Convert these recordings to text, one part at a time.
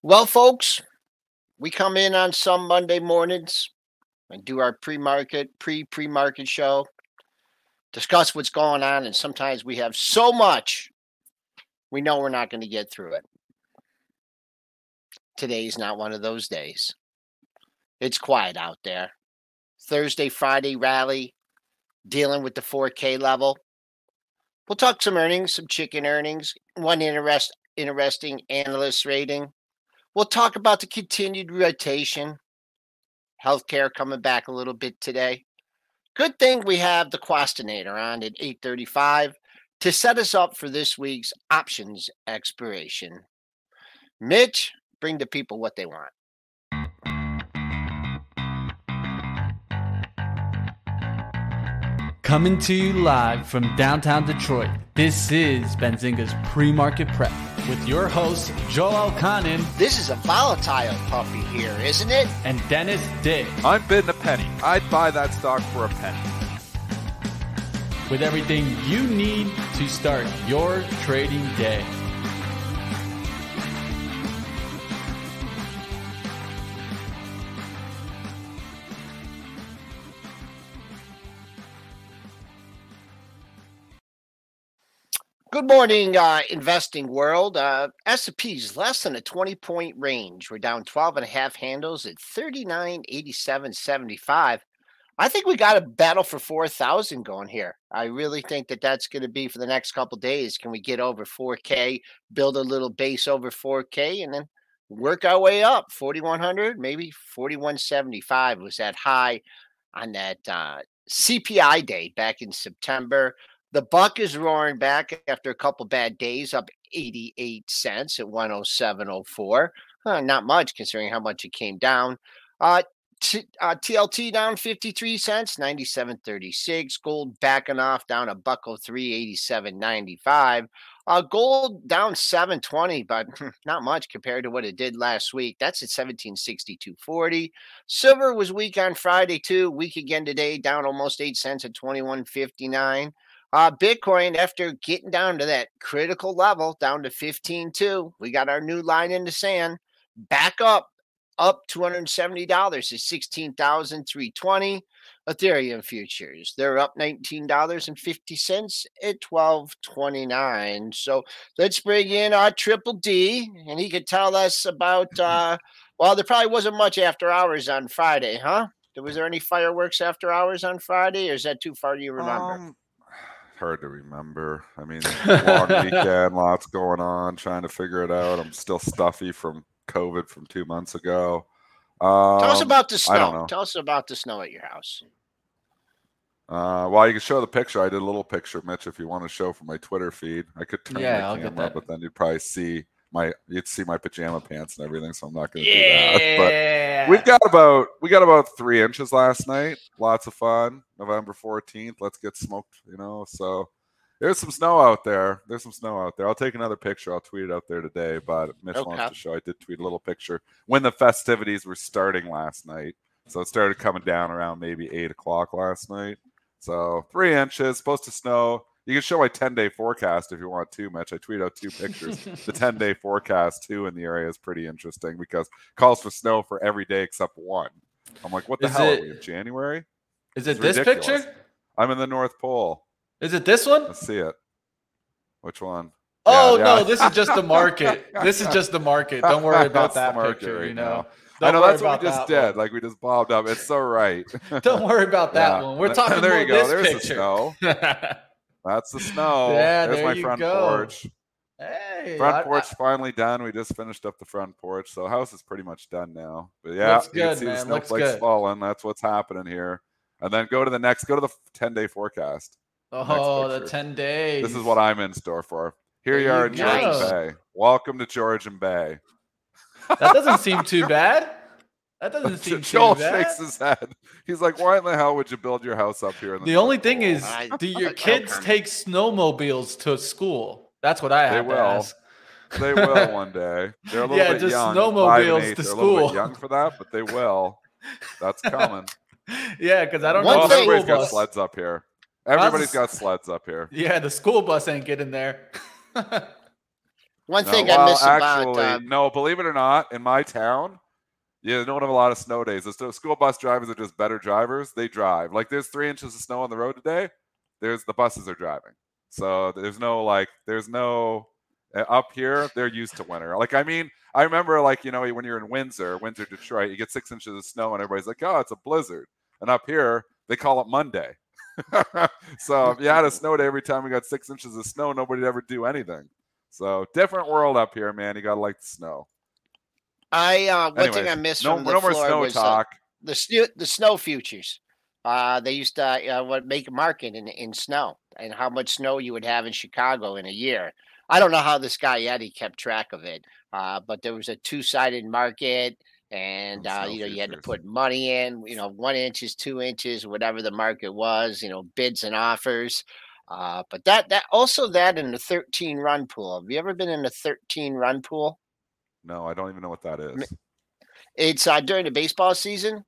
Well, folks, we come in on some Monday mornings and do our pre-market, pre-market show, discuss what's going on, and sometimes we have so much we know we're not going to get through it. Today's not one of those days. It's quiet out there. Thursday, Friday rally, dealing with the 4K level. We'll talk some earnings, some chicken earnings, one interesting analyst rating. We'll talk about the continued rotation. Healthcare coming back a little bit today. Good thing we have the Quastinator on at 8:35 to set us up for this week's options expiration. Mitch, bring the people what they want. Coming to you live from downtown Detroit, this is Benzinga's Pre-Market Prep with your host, Joel Kanin. This is a volatile puppy here, isn't it? And Dennis Dick. I'm bidding a penny. I'd buy that stock for a penny. With everything you need to start your trading day. Good morning, investing world. S&P's less than a 20-point range. We're down 12.5 handles at 39.87.75. I think we got a battle for 4,000 going here. I really think that that's going to be for the next couple days. Can we get over 4K, build a little base over 4K, and then work our way up? 4,100, maybe 4,175 was that high on that CPI day back in September. The buck is roaring back after a couple bad days, up 88 cents at 107.04. Not much considering how much it came down. TLT down 53 cents, 97.36. Gold backing off down $1.03, 87.95. Gold down 7.20, but not much compared to what it did last week. That's at 17.62.40. Silver was weak on Friday too. Weak again today, down almost 8 cents at 21.59. Bitcoin, after getting down to that critical level, down to 15.2, we got our new line in the sand, back up $270 to 16,320. Ethereum futures, they're up $19.50 at 12.29. So let's bring in our Triple D, and he could tell us about, well, there probably wasn't much after hours on Friday, huh? Was there any fireworks after hours on Friday, or is that too far do you remember? Hard to remember. I mean, long weekend, lots going on, trying to figure it out. I'm still stuffy from COVID from 2 months ago. Tell us about the snow. Tell us about the snow at your house. Well, you can show the picture. I did a little picture, Mitch, if you want to show from my Twitter feed. I could turn my camera, but then you'd probably see my pajama pants and everything, so I'm not going to do that. But we got about 3 inches last night. Lots of fun. November 14th. Let's get smoked, So there's some snow out there. I'll take another picture. I'll tweet it out there today. But Mitch wants to show. I did tweet a little picture when the festivities were starting last night. So it started coming down around maybe 8 o'clock last night. So 3 inches, supposed to snow. You can show my 10-day forecast if you want to, Mitch. I tweet out two pictures. The 10-day forecast, too, in the area is pretty interesting because it calls for snow for every day except one. I'm like, what the hell? Are we in January? Is it this picture? I'm in the North Pole. Is it this one? Let's see it. Which one? Oh, no, this is just the market. Don't worry about that picture, right now. I know that's what we just did. Like, we just bobbed up. It's so right. Don't worry about that one. We're talking about this picture. There you go. There's the snow. That's the snow. Yeah, there's my front porch. Hey, front porch finally done. We just finished up the front porch, so the house is pretty much done now. But yeah, you can see the snowflakes falling. That's what's happening here. And then go to the 10-day forecast. Oh, the 10 days. This is what I'm in store for. Here you are in Georgian Bay. Welcome to Georgian Bay. That doesn't seem too bad. That doesn't seem Joel too bad. Shakes his head. He's like, why in the hell would you build your house up here? The only thing is, do your kids take snowmobiles to school? That's what I have to ask. They will one day. They're a little bit young. Yeah, just snowmobiles to school. They're a little bit young for that, but they will. That's coming. Yeah, because I don't know. Everybody's got sleds up here. Yeah, the school bus ain't getting there. One thing I miss about believe it or not, in my town, you don't have a lot of snow days. The school bus drivers are just better drivers. They drive. Like, there's 3 inches of snow on the road today. The buses are driving. So there's no, like, up here, they're used to winter. Like, I mean, I remember, like, you know, when you're in Windsor, Detroit, you get 6 inches of snow and everybody's like, oh, it's a blizzard. And up here, they call it Monday. So if you had a snow day every time we got 6 inches of snow, nobody'd ever do anything. So different world up here, man. You got to like the snow. Anyways, one thing I missed from the floor snow was talk. The snow futures. They used to make a market in snow and how much snow you would have in Chicago in a year. I don't know how this guy Eddie kept track of it, but there was a two-sided market, and you had to put money in. 1 inch, 2 inches, whatever the market was. Bids and offers. But that in the 13-run pool. Have you ever been in a 13-run pool? No, I don't even know what that is. It's during the baseball season.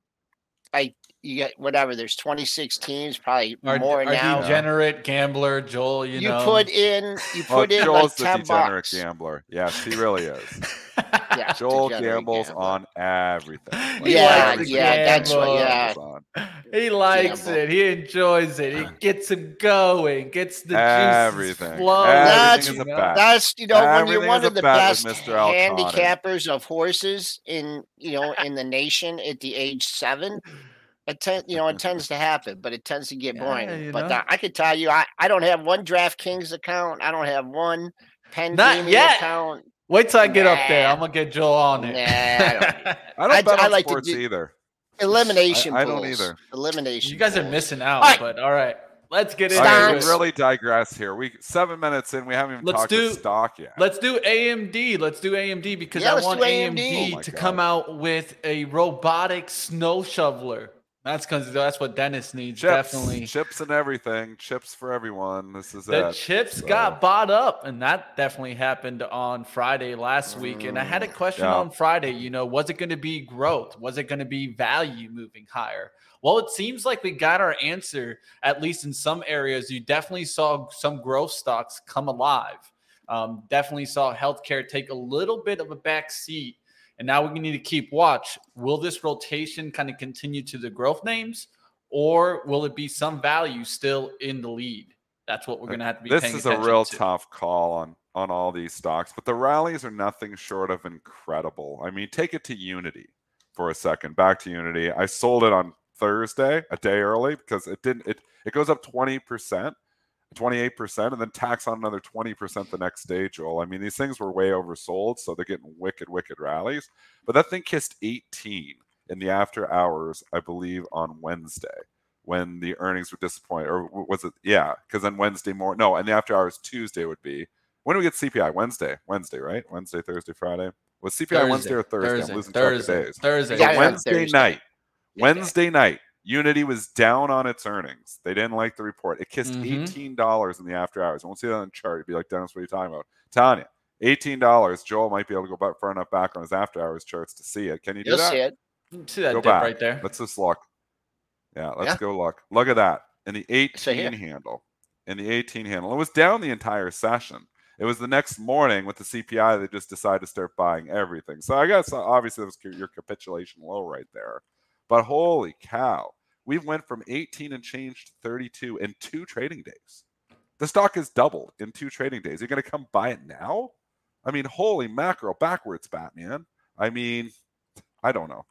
You get whatever. There's 26 teams, probably more now. A degenerate gambler, Joel. You put in Joel's like $10. Joel's a degenerate gambler. Yes, he really is. Yeah, Joel gambles on everything. Like, that's what. Yeah, he likes it. He enjoys it. He gets him going. Gets the juices flowing. That's when you're one of the best handicappers of horses in the nation at the age 7. It tends to happen, but it tends to get boring. I could tell you, I don't have one DraftKings account. I don't have one Penn Gaming account. Wait till I get up there. I'm going to get Joel on it. I don't bet on sports either. Elimination pools. I don't either. Elimination. You guys are missing out, all right. Let's get into it. We really digress here. 7 minutes in, we haven't even talked stock yet. Let's do AMD. Let's do AMD because I want AMD to come out with a robotic snow shoveler. That's what Dennis needs, definitely. Chips and everything. Chips for everyone. This is it. The chips got bought up, and that definitely happened on Friday last week. And I had a question on Friday, was it going to be growth? Was it going to be value moving higher? Well, it seems like we got our answer, at least in some areas. You definitely saw some growth stocks come alive. Definitely saw healthcare take a little bit of a back seat. And now we need to keep watch. Will this rotation kind of continue to the growth names, or will it be some value still in the lead? That's what we're going to have to be paying attention to. This is a real tough call on all these stocks, but the rallies are nothing short of incredible. I mean, take it to Unity for a second. Back to Unity. I sold it on Thursday, a day early, because it goes up 20%, 28%, and then tax on another 20% the next day, Joel. I mean, these things were way oversold, so they're getting wicked, wicked rallies. But that thing kissed 18 in the after hours, I believe, on Wednesday when the earnings were disappointed. Or was it? Yeah, because then Wednesday morning. No, and the after hours Tuesday would be. When do we get CPI? Wednesday, right? Wednesday, Thursday, Friday. Was CPI Thursday, Wednesday or Thursday? I'm losing track of days. Thursday. So Wednesday night. Unity was down on its earnings. They didn't like the report. It kissed $18 in the after hours. I won't see that on the chart. It'd be like, Dennis, what are you talking about? Tanya, $18. Joel might be able to go far enough back on his after hours charts to see it. Can you do that? You'll see it. See that dip right there. Let's just look. Yeah, let's go look. Look at that. In the 18 handle. It was down the entire session. It was the next morning with the CPI they just decided to start buying everything. So I guess, obviously, that was your capitulation low right there. But holy cow, we went from 18 and change to 32 in 2 trading days. The stock has doubled in 2 trading days. You're going to come buy it now? I mean, holy mackerel, backwards, Batman. I mean, I don't know.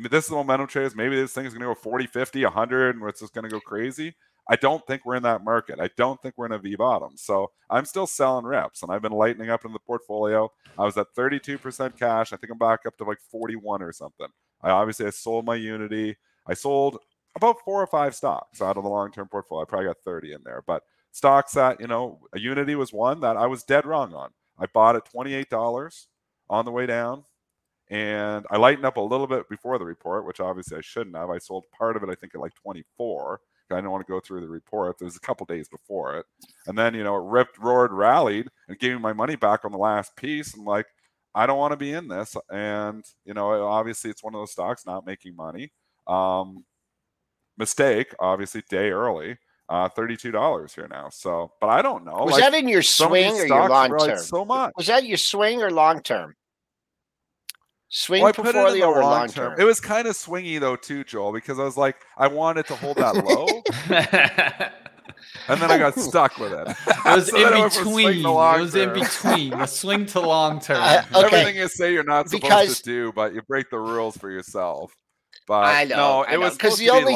This is the momentum traders. Maybe this thing is going to go 40, 50, 100, and it's just going to go crazy. I don't think we're in that market. I don't think we're in a V bottom. So I'm still selling reps, and I've been lightening up in the portfolio. I was at 32% cash. I think I'm back up to like 41 or something. I sold my Unity. I sold about 4 or 5 stocks out of the long-term portfolio. I probably got 30 in there. But stocks that, Unity was one that I was dead wrong on. I bought at $28 on the way down. And I lightened up a little bit before the report, which obviously I shouldn't have. I sold part of it, I think, at like 24. I didn't want to go through the report. There was a couple days before it. And then, it ripped, roared, rallied, and gave me my money back on the last piece. And like, I don't want to be in this. And, obviously it's one of those stocks not making money. Mistake, obviously, day early. $32 here now. So, but I don't know. Was that in your swing or your long term? So much. Was that your swing or long term? Swing portfolio or long term? It was kind of swingy though too, Joel, because I was like, I wanted to hold that low. And then I got stuck with it. It was so in between. It was in between. The swing to long term. Okay. Everything you say you're not supposed to do, but you break the rules for yourself. But I know. No, it was because the only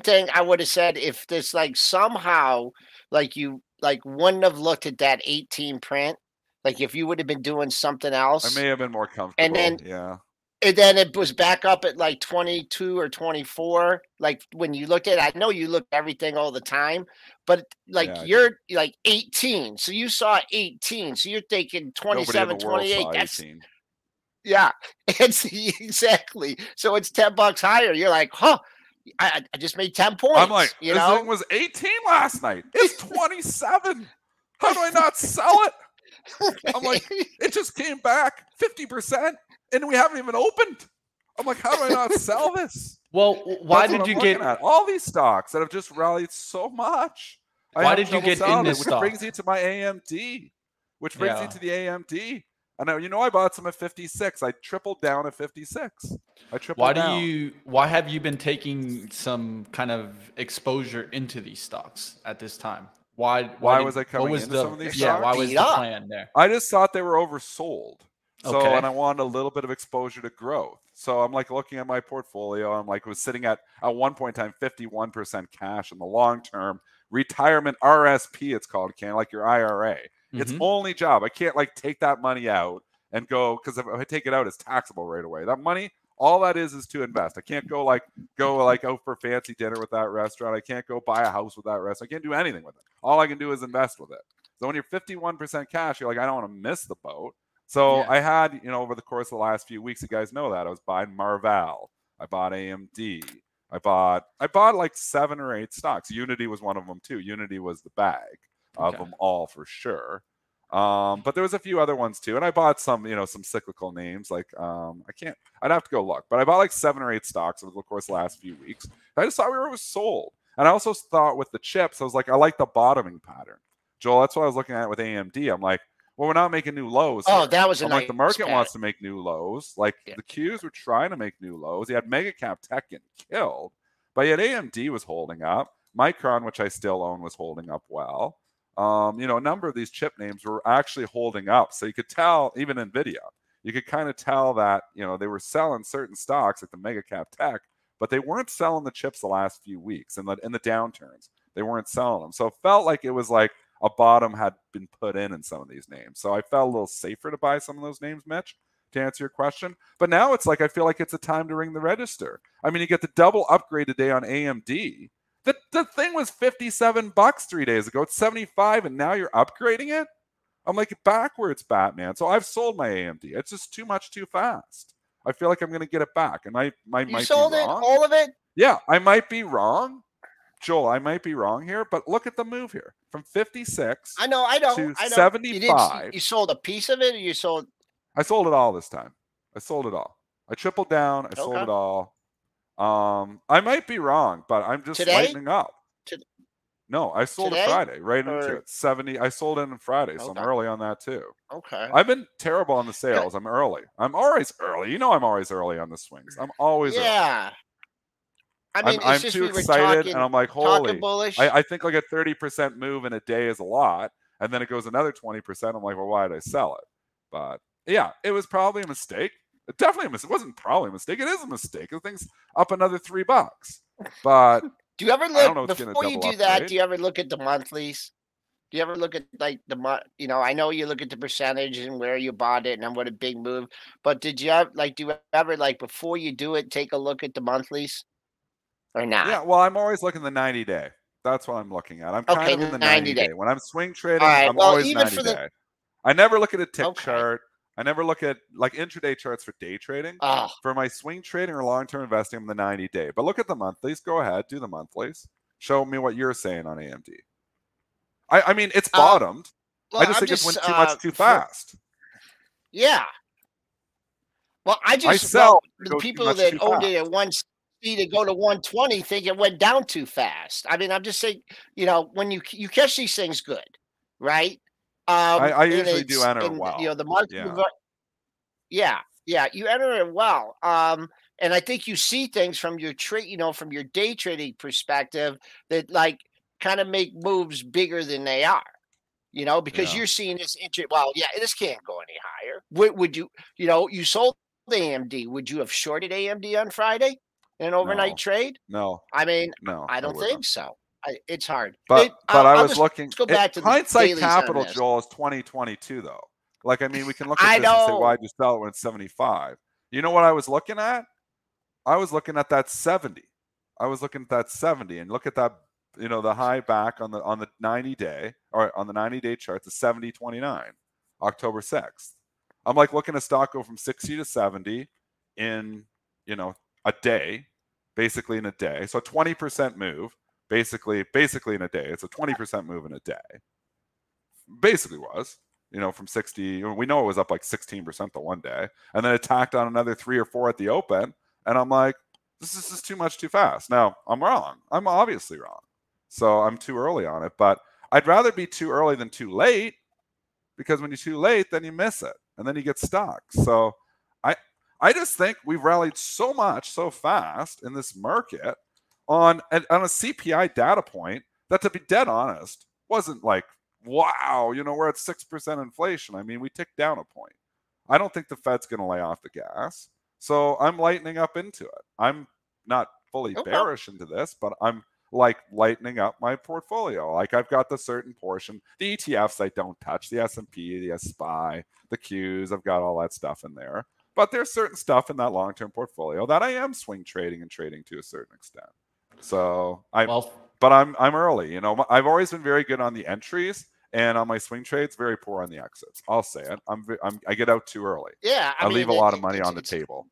thing I would have said if there's like somehow like you like wouldn't have looked at that 18 print, like if you would have been doing something else, I may have been more comfortable. And then and then it was back up at like 22 or 24. Like when you looked at it, I know you look at everything all the time, but like you're like 18. So you saw 18. So you're thinking 27, 28. That's 18. Yeah, it's exactly. So it's $10 higher. You're like, huh, I just made 10 points. I'm like, you this thing was 18 last night. It's 27. How do I not sell it? I'm like, it just came back 50%. And we haven't even opened. I'm like, how do I not sell this? Well, why did you get at all these stocks that have just rallied so much? Why did you get in this stock? Which brings you to my AMD, which brings you to the AMD. And I bought some at 56. I tripled down at 56. Why have you been taking some kind of exposure into these stocks at this time? Why was I coming into some of these stocks? Yeah, why was the plan there? I just thought they were oversold. So, and I wanted a little bit of exposure to growth. So I'm like looking at my portfolio. I'm like, it was sitting at one point in time, 51% cash in the long term retirement RSP. It's called, like your IRA. Mm-hmm. It's only job. I can't like take that money out and go, because if I take it out, it's taxable right away. That money, all that is to invest. I can't go out for fancy dinner with that restaurant. I can't go buy a house with that restaurant. I can't do anything with it. All I can do is invest with it. So when you're 51% cash, you're like, I don't want to miss the boat. So I had, over the course of the last few weeks, you guys know that I was buying Marvell. I bought AMD. I bought like 7 or 8 stocks. Unity was one of them too. Unity was the bag of them all for sure. But there was a few other ones too. And I bought some, some cyclical names like I'd have to go look, but I bought like 7 or 8 stocks over the course of the last few weeks. I just thought we were sold. And I also thought with the chips, I was like, I like the bottoming pattern. Joel, that's what I was looking at with AMD. I'm like, well, we're not making new lows. Oh, that was like the market wants to make new lows. Like the Qs were trying to make new lows. You had mega cap tech getting killed, but yet AMD was holding up. Micron, which I still own, was holding up well. A number of these chip names were actually holding up. So you could tell, even NVIDIA, you could kind of tell that they were selling certain stocks like the mega cap tech, but they weren't selling the chips the last few weeks and in the downturns. They weren't selling them, so it felt like it was like a bottom had been put in some of these names. So I felt a little safer to buy some of those names, Mitch, to answer your question. But now it's like I feel like it's a time to ring the register. I mean, you get the double upgrade today on AMD. The thing was $57 3 days ago. It's 75, and now you're upgrading it? I'm like, backwards, Batman. So I've sold my AMD. It's just too much too fast. I feel like I'm going to get it back. And I might sold it, all of it? Yeah, I might be wrong. Joel, I might be wrong here, but look at the move here from 56. I know. 75. You sold a piece of it, or you sold? I sold it all this time. I sold it all. I tripled down. I sold it all. I might be wrong, but I'm just lightening up. No, I sold it Friday, right into it. 70. I sold it on Friday, so I'm early on that too. Okay. I've been terrible on the sales. I'm early. I'm always early. I'm always early on the swings. I'm always early. Yeah. I mean, I'm just too excited, and I'm like, holy, I think like a 30% move in a day is a lot. And then it goes another 20%. I'm like, well, why did I sell it? But yeah, it was probably a mistake. It definitely it wasn't probably a mistake. It is a mistake. The thing's up another $3. But do you ever look, before you do that, do you ever look at the monthlies? Do you ever look at like the month? I know you look at the percentage and where you bought it and what a big move, but did you have like, do you ever like before you do it, take a look at the monthlies? Or not? Yeah, well, I'm always looking the 90-day. That's what I'm looking at. I'm kind of in the 90-day. When I'm swing trading, I'm always 90-day. I never look at a tick chart. I never look at like intraday charts for day trading. For my swing trading or long-term investing, I'm the 90-day. But look at the monthlies. Go ahead. Do the monthlies. Show me what you're saying on AMD. I mean, it's bottomed. I just think it went too much too fast. Yeah. Well, I sell the people that owned it at once. AMC to go to 120 think it went down too fast. I mean, I'm just saying, you know, when you catch these things good, right? I usually do enter it well. You know, the market. Yeah, you enter it well. And I think you see things from your trade, you know, from your day trading perspective that like kind of make moves bigger than they are, you know, because you're seeing this interest. Well, yeah, this can't go any higher. Would you, you know, you sold AMD. Would you have shorted AMD on Friday in an overnight trade? No. I mean, no, I don't think so. It's hard. But I was looking. Let's go back to hindsight capital, Joel, is 2022 though. Like, I mean, we can look at this and say, why'd you sell it when it's 75? You know what I was looking at? I was looking at that 70. I was looking at that 70 and look at that, you know, the high back on the 90-day or on the 90-day chart, the 70.29, October 6th. I'm like looking at stock go from 60 to 70 in, you know, a day, basically in a day. So a 20% move, basically in a day. It's a 20% move in a day. Basically was. You know, from 60, we know it was up like 16% the one day, and then attacked on another 3 or 4 at the open. And I'm like, this is just too much too fast. Now, I'm wrong. I'm obviously wrong. So I'm too early on it. But I'd rather be too early than too late, because when you're too late, then you miss it. And then you get stuck. So I just think we've rallied so much so fast in this market on a CPI data point that, to be dead honest, wasn't like, wow, you know, we're at 6% inflation. I mean, we ticked down a point. I don't think the Fed's going to lay off the gas. So I'm lightening up into it. I'm not fully bearish into this, but I'm like lightening up my portfolio. Like I've got the certain portion, the ETFs I don't touch, the S&P, the SPY, the Qs. I've got all that stuff in there. But there's certain stuff in that long-term portfolio that I am swing trading and trading to a certain extent. So I'm early. You know, I've always been very good on the entries and on my swing trades, very poor on the exits. I'll say it. I get out too early. Yeah, I mean, leave a lot of money on the table.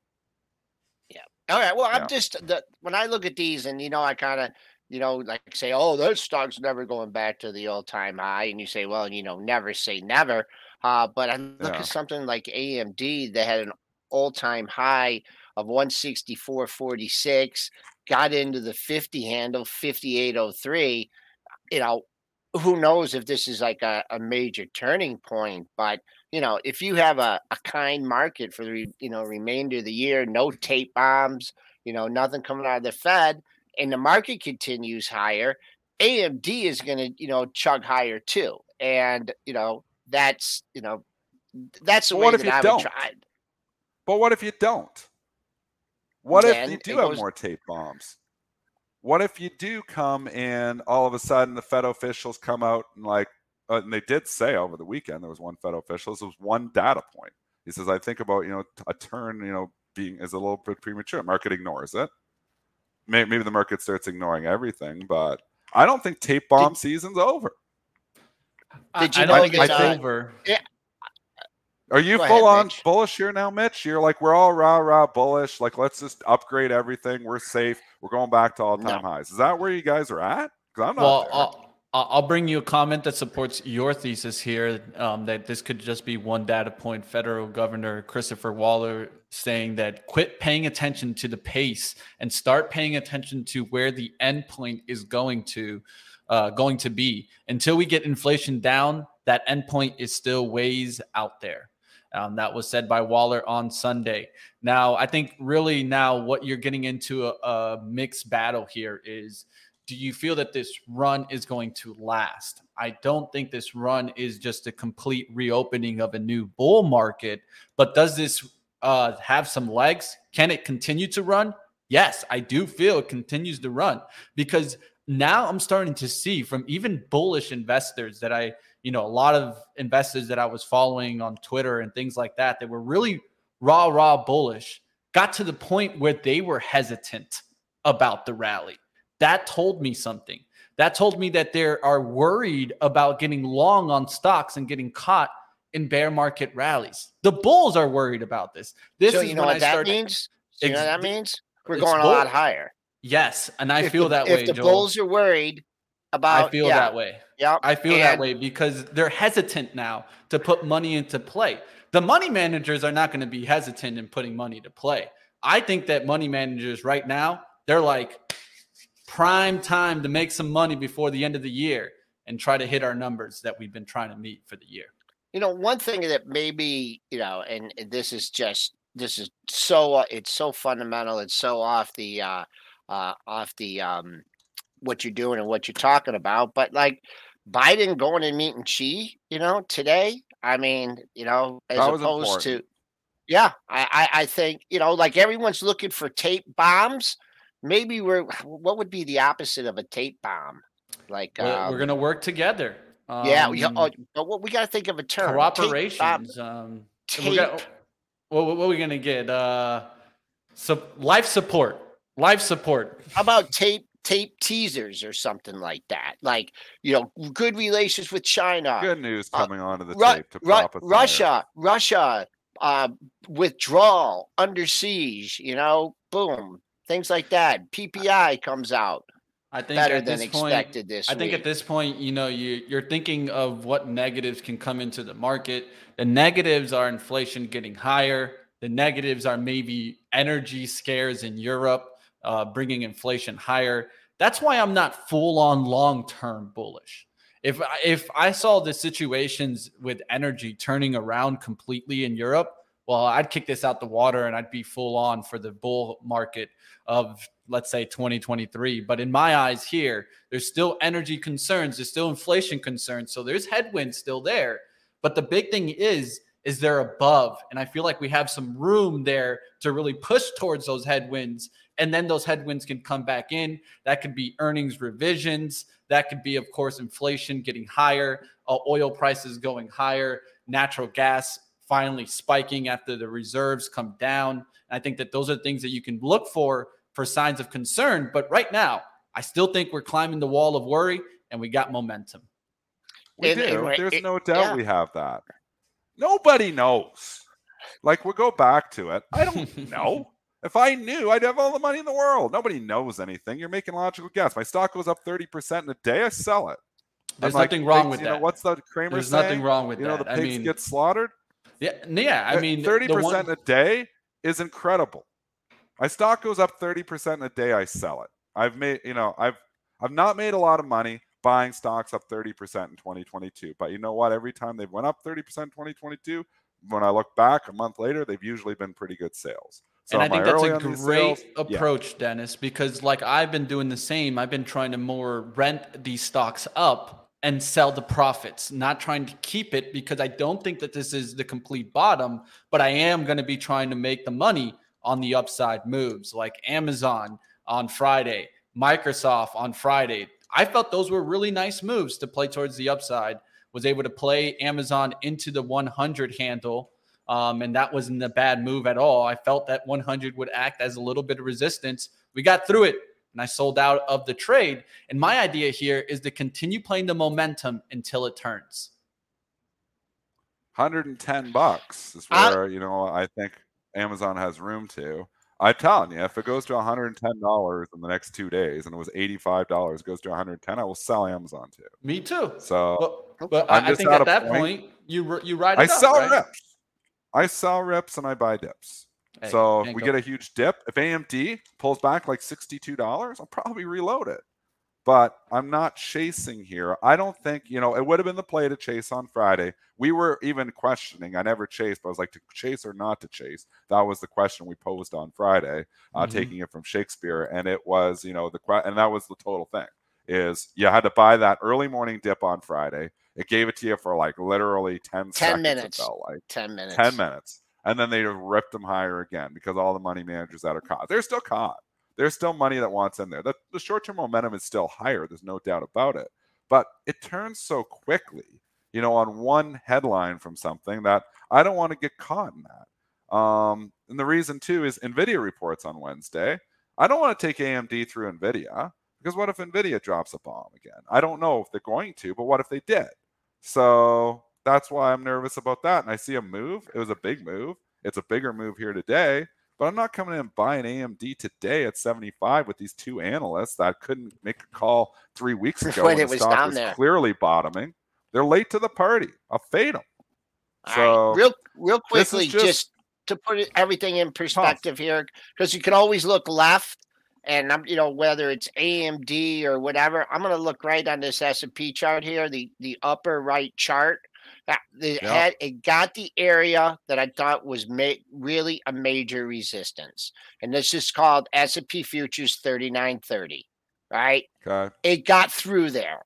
Yeah. All right. Well, I'm just when I look at these, and you know, I kind of, you know, like say, oh, those stocks never going back to the all-time high, and you say, well, you know, never say never. But I look at something like AMD that had an all-time high of 164.46. Got into the 50 handle, 58.03. You know, who knows if this is like a major turning point? But you know, if you have a kind market for the remainder of the year, no tape bombs, you know, nothing coming out of the Fed, and the market continues higher, AMD is going to chug higher too. And that's the way that I would try. But what if you don't? What if you do have more tape bombs? What if you do come and all of a sudden the Fed officials come out and like, and they did say over the weekend, there was one Fed official, this was one data point. He says, I think about, a turn, being is a little bit premature. Market ignores it. Maybe the market starts ignoring everything, but I don't think tape bomb season's over. I think it's over. Yeah. Are you full on bullish here now, Mitch? You're like, we're all rah-rah bullish. Like, let's just upgrade everything. We're safe. We're going back to all-time highs. Is that where you guys are at? Because I'm not there. I'll bring you a comment that supports your thesis here, that this could just be one data point. Federal Governor Christopher Waller saying that quit paying attention to the pace and start paying attention to where the end point is going to be. Until we get inflation down, that end point is still ways out there. That was said by Waller on Sunday. Now, I think really now what you're getting into a mixed battle here is, do you feel that this run is going to last? I don't think this run is just a complete reopening of a new bull market, but does this have some legs? Can it continue to run? Yes, I do feel it continues to run, because now I'm starting to see from even bullish investors that a lot of investors that I was following on Twitter and things like that, they were really rah-rah bullish, got to the point where they were hesitant about the rally. That told me something. That told me that they are worried about getting long on stocks and getting caught in bear market rallies. The bulls are worried about this. You know what that means? We're going a lot higher. Yes, and I feel that way, Joel. If the bulls are worried about... I feel that way. Yep. I feel that way because they're hesitant now to put money into play. The money managers are not going to be hesitant in putting money to play. I think that money managers right now, They're like prime time to make some money before the end of the year and try to hit our numbers that we've been trying to meet for the year. You know, one thing that maybe, you know, and this is just, this is so, it's so fundamental. It's so off the, what you're doing and what you're talking about, but like Biden going and meeting Xi, you know, today, I mean, you know, as opposed important. To, yeah, I think, you know, like everyone's looking for tape bombs. Maybe we're, what would be the opposite of a tape bomb? Like we're going to work together. Yeah. We got to think of a term. Cooperations. What are we going to get? So life support. How about tape teasers or something like that? Like, you know, good relations with China. Good news coming onto the tape to Russia, withdrawal, under siege, you know, boom. Things like that. PPI comes out. I think better than expected this week. I think at this point, you know, you're thinking of what negatives can come into the market. The negatives are inflation getting higher. The negatives are maybe energy scares in Europe, bringing inflation higher. That's why I'm not full on long-term bullish. If I saw the situations with energy turning around completely in Europe, well, I'd kick this out the water and I'd be full on for the bull market of, let's say, 2023. But in my eyes here, there's still energy concerns. There's still inflation concerns. So there's headwinds still there. But the big thing is they're above. And I feel like we have some room there to really push towards those headwinds. And then those headwinds can come back in. That could be earnings revisions. That could be, of course, inflation getting higher, oil prices going higher, natural gas finally spiking after the reserves come down. And I think that those are things that you can look for signs of concern. But right now, I still think we're climbing the wall of worry and we got momentum. There's no doubt we have that. Nobody knows. Like, we'll go back to it. I don't know. If I knew, I'd have all the money in the world. Nobody knows anything. You're making logical guess. My stock goes up 30% in a day, I sell it. There's nothing wrong with that. What's the Kramer saying? There's nothing wrong with that. You know, the pigs get slaughtered. Yeah. I mean, 30% a day is incredible. My stock goes up 30% in a day, I sell it. I've made, you know, I've not made a lot of money buying stocks up 30% in 2022. But you know what? Every time they've went up 30% in 2022, when I look back a month later, they've usually been pretty good sales. So and I think that's a great approach, yeah. Dennis, because like I've been doing the same. I've been trying to more rent these stocks up and sell the profits, not trying to keep it because I don't think that this is the complete bottom, but I am going to be trying to make the money on the upside moves like Amazon on Friday, Microsoft on Friday. I felt those were really nice moves to play towards the upside, was able to play Amazon into the 100 handle. And that wasn't a bad move at all. I felt that 100 would act as a little bit of resistance. We got through it. And I sold out of the trade. And my idea here is to continue playing the momentum until it turns. $110 is where, you know, I think Amazon has room to. I'm telling you, if it goes to $110 in the next 2 days and it was $85, goes to $110, I will sell Amazon too. Me too. So but I think at that point, you ride it up, right? I sell rips and I buy dips. Hey, so if we get a huge dip, if AMD pulls back like $62, I'll probably reload it. But I'm not chasing here. I don't think, you know, it would have been the play to chase on Friday. We were even questioning. I never chased, but I was like, to chase or not to chase? That was the question we posed on Friday, taking it from Shakespeare. And it was, you know, and that was the total thing, is you had to buy that early morning dip on Friday. It gave it to you for like literally 10 seconds. Minutes. It felt like. 10 minutes. And then they ripped them higher again because all the money managers that are caught. They're still caught. There's still money that wants in there. The short-term momentum is still higher. There's no doubt about it. But it turns so quickly, you know, on one headline from something that I don't want to get caught in that. And the reason, too, is NVIDIA reports on Wednesday. I don't want to take AMD through NVIDIA because what if NVIDIA drops a bomb again? I don't know if they're going to, but what if they did? So that's why I'm nervous about that. And I see a move. It was a big move. It's a bigger move here today. But I'm not coming in and buying AMD today at 75 with these two analysts that couldn't make a call 3 weeks ago when it was down there. Clearly bottoming. They're late to the party. I'll fade them. All right. Real quickly, just to put everything in perspective here, because you can always look left. And I'm, you know, whether it's AMD or whatever, I'm going to look right on this S&P chart here, the upper right chart. It got the area that I thought was really a major resistance, and this is called S&P futures 3930. Right? Okay. It got through there.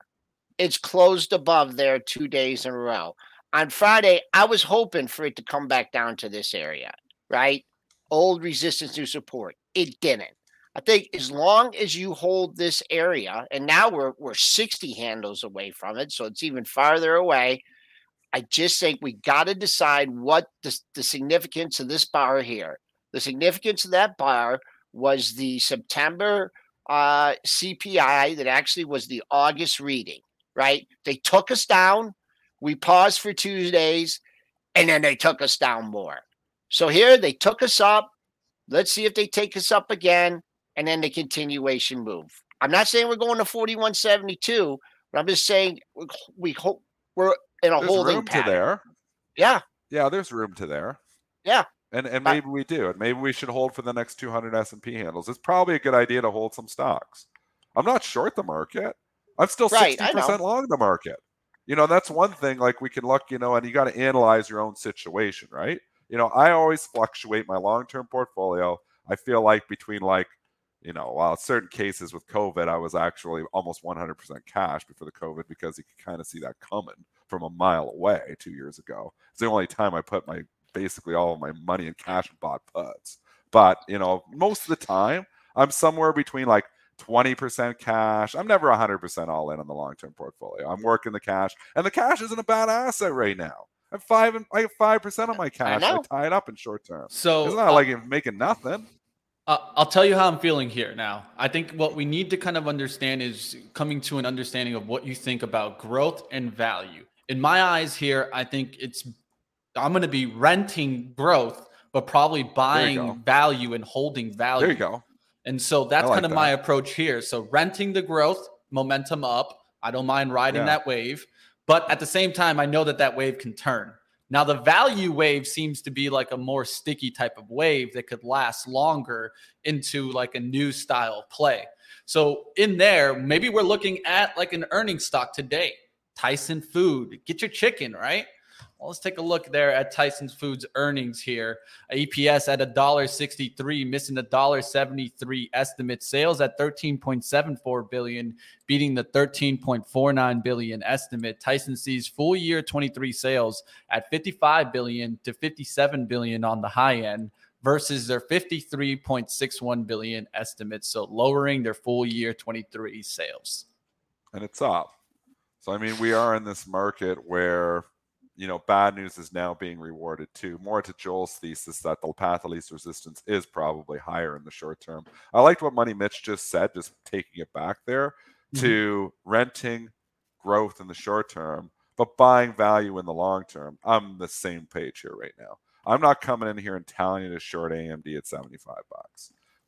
It's closed above there 2 days in a row. On Friday, I was hoping for it to come back down to this area, right? Old resistance, new support. It didn't. I think as long as you hold this area, and now we're 60 handles away from it, so it's even farther away. I just think we got to decide what the significance of this bar here. The significance of that bar was the September CPI that actually was the August reading, right? They took us down. We paused for 2 days, and then they took us down more. So here they took us up. Let's see if they take us up again, and then the continuation move. I'm not saying we're going to 41.72, but I'm just saying we hope we're in a holding pattern. There's room to there. Yeah. Yeah, there's room to there. Yeah. And maybe we do. And maybe we should hold for the next 200 S&P handles. It's probably a good idea to hold some stocks. I'm not short the market. I'm still 60% long the market. You know, that's one thing, like we can look, you know, and you got to analyze your own situation, right? You know, I always fluctuate my long-term portfolio. I feel like between like, you know, while certain cases with COVID, I was actually almost 100% cash before the COVID because you could kind of see that coming from a mile away 2 years ago. It's the only time I put my basically all of my money in cash and bought puts. But, you know, most of the time, I'm somewhere between like 20% cash. I'm never 100% all in on the long-term portfolio. I'm working the cash, and the cash isn't a bad asset right now. I have 5% of my cash. I tie it up in short term. So it's not like making nothing. I'll tell you how I'm feeling here now. I think what we need to kind of understand is coming to an understanding of what you think about growth and value. In my eyes here, I think I'm going to be renting growth, but probably buying value and holding value. There you go. And so that's like kind of my approach here. So renting the growth, momentum up. I don't mind riding that wave. But at the same time, I know that wave can turn. Now, the value wave seems to be like a more sticky type of wave that could last longer into like a new style play. So in there, maybe we're looking at like an earnings stock today. Tyson Food, get your chicken, right? Well, let's take a look there at Tyson Foods earnings here. EPS at $1.63, missing the $1.73 estimate. Sales at $13.74 billion, beating the $13.49 billion estimate. Tyson sees full year 23 sales at $55 billion to $57 billion on the high end versus their $53.61 billion estimate. So lowering their full year 23 sales. And it's up. So, I mean, we are in this market where, you know, bad news is now being rewarded too. More to Joel's thesis that the path of least resistance is probably higher in the short term. I liked what Money Mitch just said, just taking it back there to renting growth in the short term, but buying value in the long term. I'm the same page here right now. I'm not coming in here and telling you to short AMD at $75.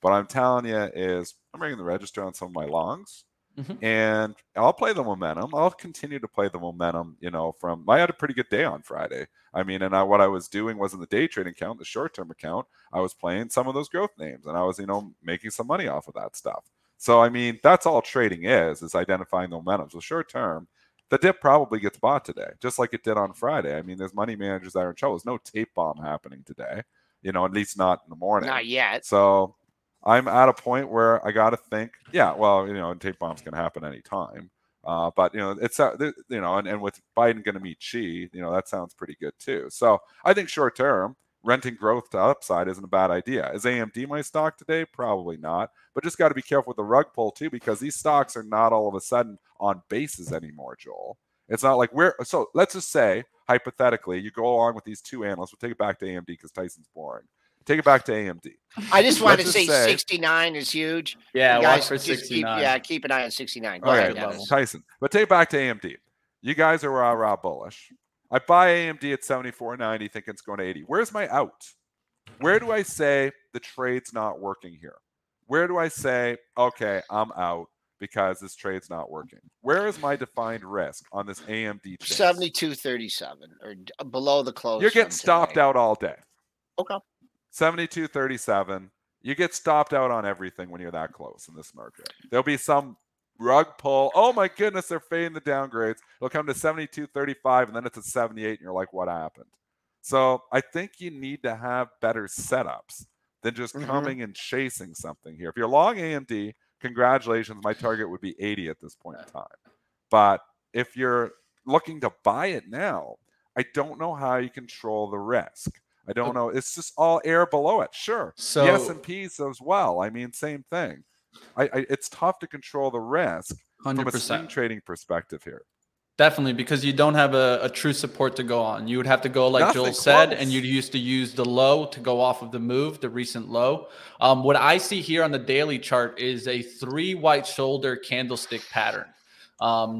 What I'm telling you is I'm bringing the register on some of my longs. Mm-hmm. And I'll play the momentum. I'll continue to play the momentum, you know, I had a pretty good day on Friday. I mean, and what I was doing was in the day trading account, the short-term account, I was playing some of those growth names and I was, you know, making some money off of that stuff. So, I mean, that's all trading is identifying the momentum. So short-term, the dip probably gets bought today, just like it did on Friday. I mean, there's money managers that are in trouble. There's no tape bomb happening today, you know, at least not in the morning. Not yet. So I'm at a point where I got to think, well, you know, and tape bombs can happen anytime. But, you know, it's, you know, and with Biden going to meet Xi, you know, that sounds pretty good too. So I think short term, renting growth to upside isn't a bad idea. Is AMD my stock today? Probably not. But just got to be careful with the rug pull too, because these stocks are not all of a sudden on bases anymore, Joel. It's not like so let's just say, hypothetically, you go along with these two analysts. We'll take it back to AMD because Tyson's boring. Take it back to AMD. I just want to say 69 is huge. Yeah, watch for 69. Keep an eye on 69. Go ahead, Tyson. But take it back to AMD. You guys are rah-rah bullish. I buy AMD at 74.90, think it's going to 80. Where's my out? Where do I say the trade's not working here? Where do I say, okay, I'm out because this trade's not working? Where is my defined risk on this AMD? 72.37 or below the close. You're getting stopped out all day. Okay. 72.37, You get stopped out on everything when you're that close in this market. There'll be some rug pull. Oh, my goodness, they're fading the downgrades. It'll come to 72.35, and then it's at 78, and you're like, what happened? So I think you need to have better setups than just coming and chasing something here. If you're long AMD, congratulations. My target would be 80 at this point in time. But if you're looking to buy it now, I don't know how you control the risk. I don't know. It's just all air below it. Sure. So the S&Ps as well. I mean, same thing. It's tough to control the risk 100%. From a swing trading perspective here. Definitely, because you don't have a true support to go on. You would have to go, like Joel said, and you used to use the low to go off of the move, the recent low. What I see here on the daily chart is a three white shoulder candlestick pattern.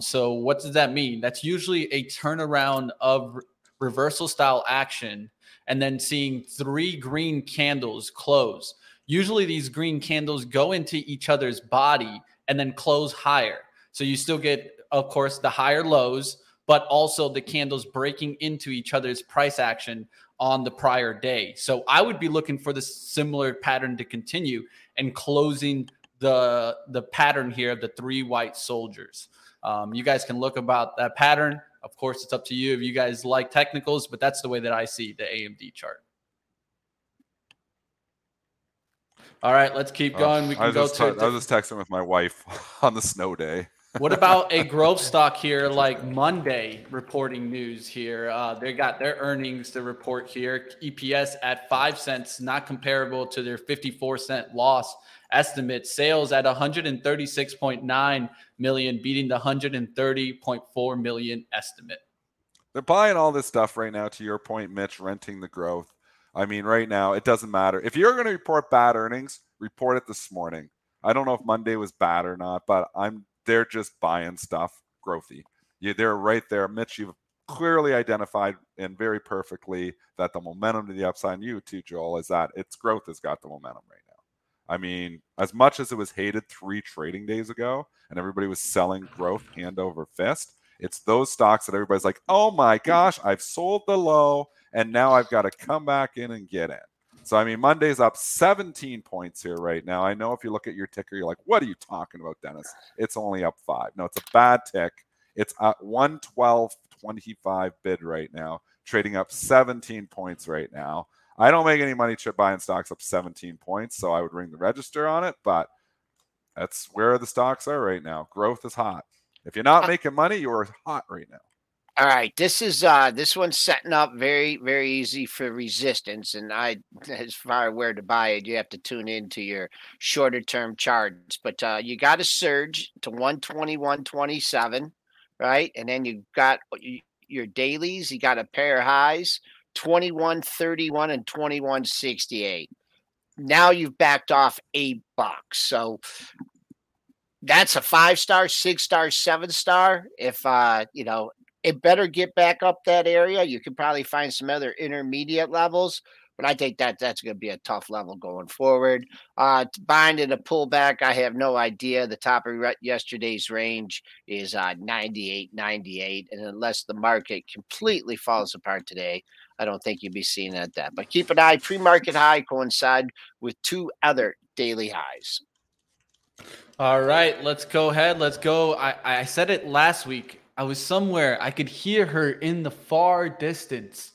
So what does that mean? That's usually a turnaround of reversal style action and then seeing three green candles close. Usually these green candles go into each other's body and then close higher. So you still get, of course, the higher lows, but also the candles breaking into each other's price action on the prior day. So I would be looking for this similar pattern to continue and closing the pattern here of the three white soldiers. You guys can look about that pattern. Of course, it's up to you if you guys like technicals, but that's the way that I see the AMD chart. All right, let's keep going. We can go to. I was just texting with my wife on the snow day. What about a growth stock here, like Monday reporting news here? They got their earnings to report here. EPS at 5 cents, not comparable to their 54 cent loss estimate. Sales at 136.9 million, beating the 130.4 million estimate. They're buying all this stuff right now. To your point, Mitch, renting the growth. I mean, right now it doesn't matter if you're going to report bad earnings. Report it this morning. I don't know if Monday was bad or not, but they're just buying stuff, growthy. They're right there. Mitch, you've clearly identified and very perfectly that the momentum to the upside, and you too, Joel, is that its growth has got the momentum right now. I mean, as much as it was hated 3 trading days ago and everybody was selling growth hand over fist, it's those stocks that everybody's like, oh my gosh, I've sold the low and now I've got to come back in and get in. So, I mean, Monday's up 17 points here right now. I know if you look at your ticker, you're like, what are you talking about, Dennis? It's only up 5. No, it's a bad tick. It's at 112.25 bid right now, trading up 17 points right now. I don't make any money buying stocks up 17 points, so I would ring the register on it, but that's where the stocks are right now. Growth is hot. If you're not making money, you are hot right now. All right, this is this one's setting up very, very easy for resistance, and as far as where to buy it, you have to tune into your shorter term charts. But you got a surge to 121.27, right? And then you got your dailies. You got a pair of highs, 21.31 and 21.68. Now you've backed off $8, so. That's a 5-star, 6-star, 7-star. If, it better get back up that area. You can probably find some other intermediate levels, but I think that's going to be a tough level going forward. Buying in a pullback, I have no idea. The top of yesterday's range is 98.98, and unless the market completely falls apart today, I don't think you'd be seeing it at that. But keep an eye. Pre-market high coincide with 2 other daily highs. All right, let's go ahead. Let's go. I said it last week. I was somewhere. I could hear her in the far distance.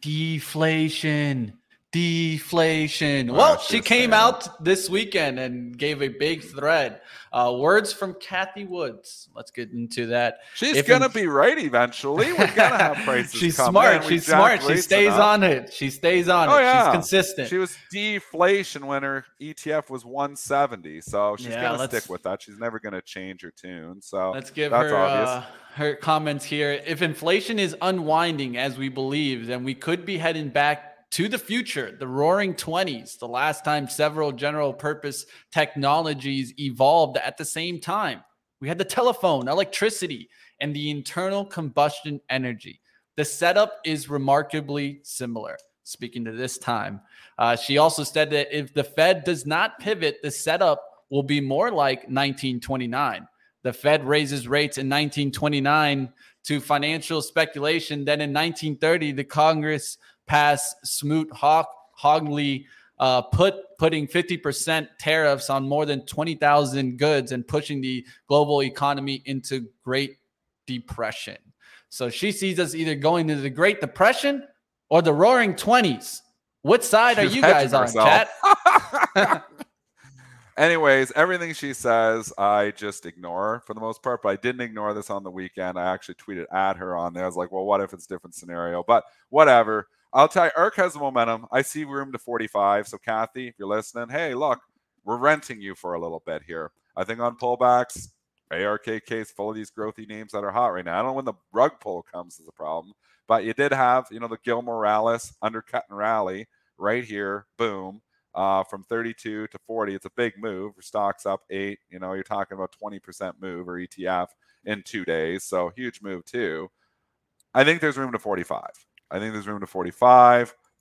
Deflation. Well, she came out this weekend and gave a big thread. Words from Kathy Woods. Let's get into that. She's going to be right eventually. We're going to have prices She's come smart. In. She's smart. She stays on it. Oh, yeah. She's consistent. She was deflation when her ETF was 170. So she's going to stick with that. She's never going to change her tune. So let's give her her comments here. If inflation is unwinding as we believe, then we could be heading back to the future, the roaring 20s, the last time several general purpose technologies evolved at the same time. We had the telephone, electricity, and the internal combustion energy. The setup is remarkably similar. Speaking to this time, she also said that if the Fed does not pivot, the setup will be more like 1929. The Fed raises rates in 1929 to financial speculation. Then in 1930, the Congress passed Smoot-Hawley putting 50% tariffs on more than 20,000 goods and pushing the global economy into Great Depression. So she sees us either going into the Great Depression or the Roaring 20s. What side are you guys on, chat? Anyways, everything she says, I just ignore for the most part, but I didn't ignore this on the weekend. I actually tweeted at her on there. I was like, well, what if it's a different scenario? But whatever. I'll tell you, ARK has the momentum. I see room to 45. So, Kathy, if you're listening, hey, look, we're renting you for a little bit here. I think on pullbacks, ARKK is full of these growthy names that are hot right now. I don't know when the rug pull comes as a problem, but you did have, you know, the Gil Morales undercut and rally right here. Boom. From 32 to 40, it's a big move. Your stock's up 8. You know, you're talking about 20% move or ETF in 2 days. So huge move too. I think there's room to 45.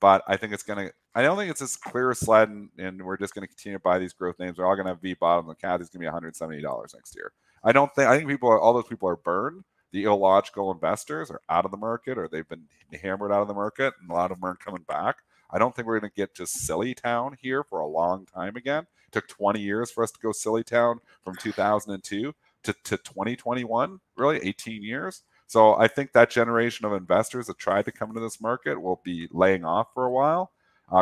But I think it's going to, I don't think it's as clear as sled, and we're just going to continue to buy these growth names. They're all going to have V bottoms. And Kathy's going to be $170 next year. I think people are, all those people are burned. The illogical investors are out of the market, or they've been hammered out of the market, and a lot of them aren't coming back. I don't think we're going to get to silly town here for a long time again. It took 20 years for us to go silly town from 2002 to 2021, really 18 years. So I think that generation of investors that tried to come into this market will be laying off for a while.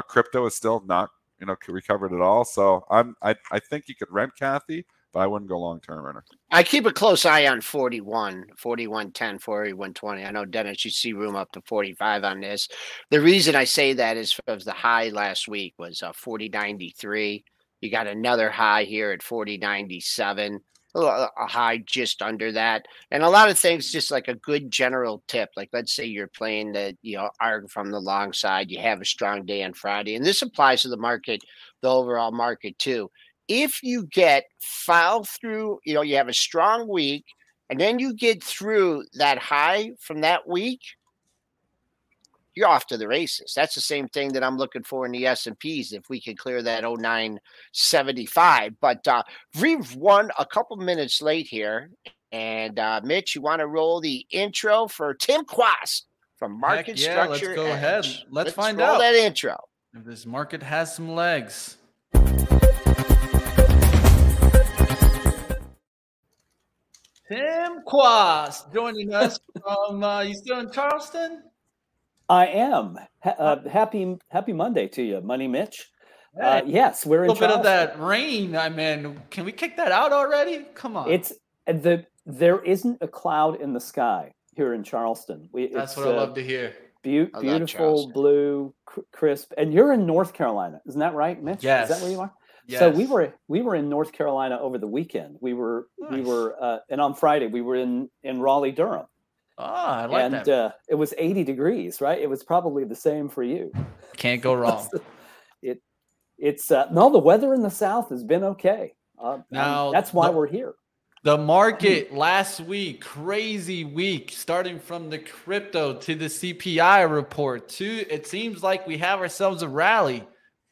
Crypto is still not, you know, recovered at all. So I think you could rent Kathy, but I wouldn't go long-term renter. I keep a close eye on 41, 10, 41, 20. I know, Dennis, you see room up to 45 on this. The reason I say that is because the high last week was 40.93. You got another high here at 40.97, a high just under that. And a lot of things, just like a good general tip. Like, let's say you're playing the, you know, ARG from the long side. You have a strong day on Friday. And this applies to the market, the overall market too. If you get foul through, you know, you have a strong week, and then you get through that high from that week, you're off to the races. That's the same thing that I'm looking for in the S&Ps, if we can clear that 0975. But we've won a couple minutes late here. And, Mitch, you want to roll the intro for Tim Quast from Market Structure Edge? Let's go ahead. Let's find out. Roll that intro. If this market has some legs. Tim Quast joining us from, you still in Charleston? I am. Happy Monday to you, Money Mitch. Yes, we're in Charleston. A little bit of that rain. I mean, can we kick that out already? Come on. There isn't a cloud in the sky here in Charleston. That's what I love to hear. Beautiful, blue, crisp. And you're in North Carolina. Isn't that right, Mitch? Yes. Is that where you are? Yes. So we were in North Carolina over the weekend. And on Friday we were in Raleigh, Durham. Ah, I like that. And it was 80 degrees, right? It was probably the same for you. Can't go wrong. It's the weather in the South has been okay. Now that's why we're here. The market last week, crazy week, starting from the crypto to the CPI report to, it seems like we have ourselves a rally.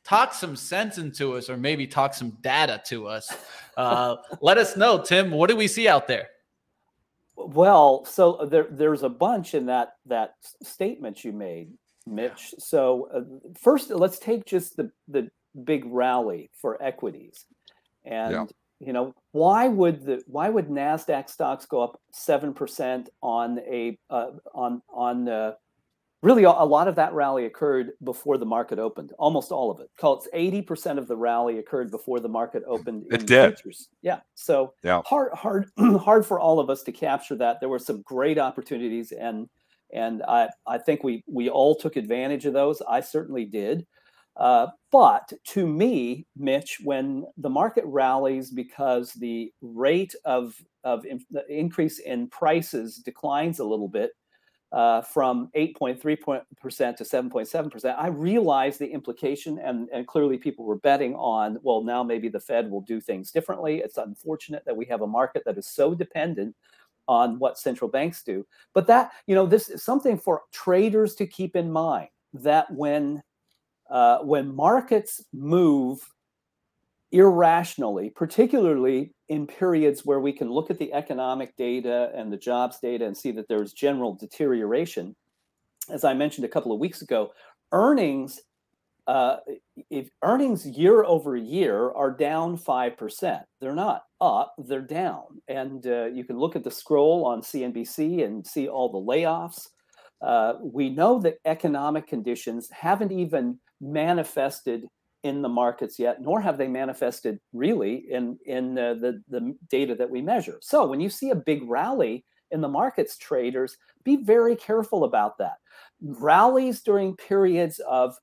Talk some sense into us, or maybe talk some data to us. Let us know, Tim, what do we see out there? Well, so there's a bunch in that statement you made, Mitch. Yeah. So first, let's take just the big rally for equities. And, you know, why would NASDAQ stocks go up 7% on really, a lot of that rally occurred before the market opened. Almost all of it. Call it 80% of the rally occurred before the market opened. It did. Futures. Yeah. So hard for all of us to capture that. There were some great opportunities, and I think we all took advantage of those. I certainly did. But to me, Mitch, when the market rallies because the rate of the increase in prices declines a little bit, from 8.3% to 7.7%, I realized the implication, and clearly people were betting on, well, now maybe the Fed will do things differently. It's unfortunate that we have a market that is so dependent on what central banks do. But that, you know, this is something for traders to keep in mind, that when markets move irrationally, particularly in periods where we can look at the economic data and the jobs data and see that there's general deterioration. As I mentioned a couple of weeks ago, earnings If earnings year over year are down 5%, they're not up, they're down. And you can look at the scroll on CNBC and see all the layoffs. We know that economic conditions haven't even manifested in the markets yet, nor have they manifested really in the data that we measure. So when you see a big rally in the markets, traders, be very careful about that. Rallies during periods of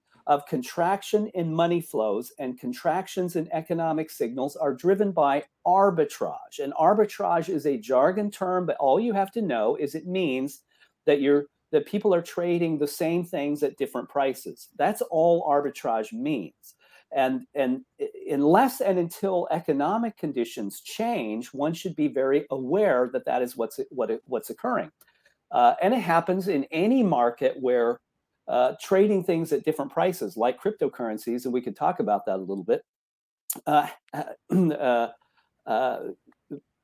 contraction in money flows and contractions in economic signals are driven by arbitrage. And arbitrage is a jargon term, but all you have to know is it means that that people are trading the same things at different prices. That's all arbitrage means. And unless and until economic conditions change, one should be very aware that that is what's occurring. And it happens in any market where trading things at different prices, like cryptocurrencies, and we could talk about that a little bit.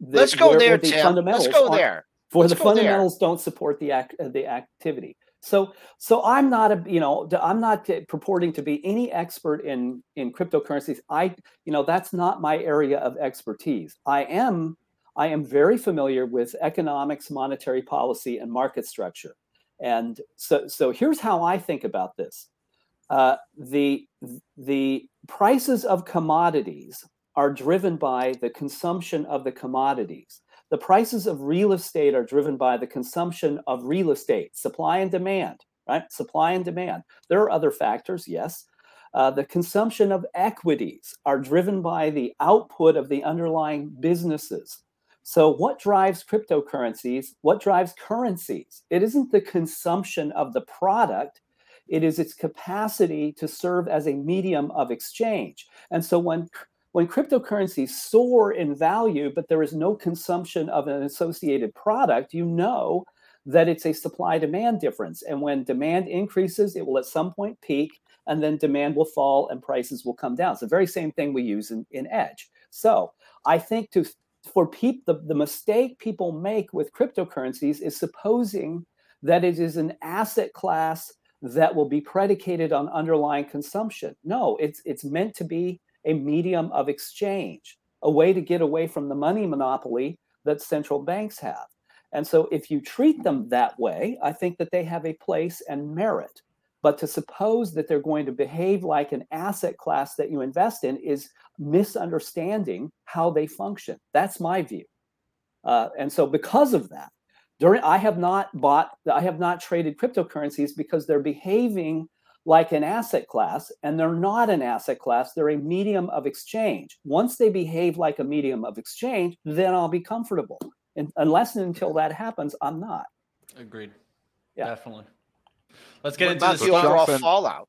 Let's go there, Tim. Let's go there. For the fundamentals don't support the activity. So I'm not purporting to be any expert in cryptocurrencies. That's not my area of expertise. I am very familiar with economics, monetary policy, and market structure. And so here's how I think about this. The prices of commodities are driven by the consumption of the commodities. The prices of real estate are driven by the consumption of real estate, supply and demand, right? Supply and demand. There are other factors, yes. The consumption of equities are driven by the output of the underlying businesses. So what drives cryptocurrencies? What drives currencies? It isn't the consumption of the product. It is its capacity to serve as a medium of exchange. And so when cryptocurrencies soar in value, but there is no consumption of an associated product, you know that it's a supply-demand difference. And when demand increases, it will at some point peak, and then demand will fall and prices will come down. It's the very same thing we use in Edge. So I think the mistake people make with cryptocurrencies is supposing that it is an asset class that will be predicated on underlying consumption. No, it's meant to be a medium of exchange, a way to get away from the money monopoly that central banks have. And so if you treat them that way, I think that they have a place and merit. But to suppose that they're going to behave like an asset class that you invest in is misunderstanding how they function. That's my view. And so because of that, I have not traded cryptocurrencies because they're behaving like an asset class, and they're not an asset class, they're a medium of exchange. Once they behave like a medium of exchange, then I'll be comfortable. And unless and until that happens, I'm not. Agreed. Yeah. Definitely. Let's get into the overall fallout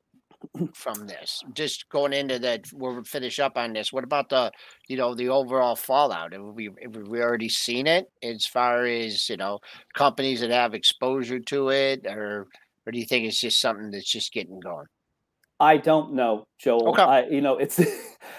from this. Just going into that, we'll finish up on this. What about the overall fallout? Have we already seen it as far as, companies that have exposure to it, or do you think it's just something that's just getting going? I don't know, Joel. Okay. It's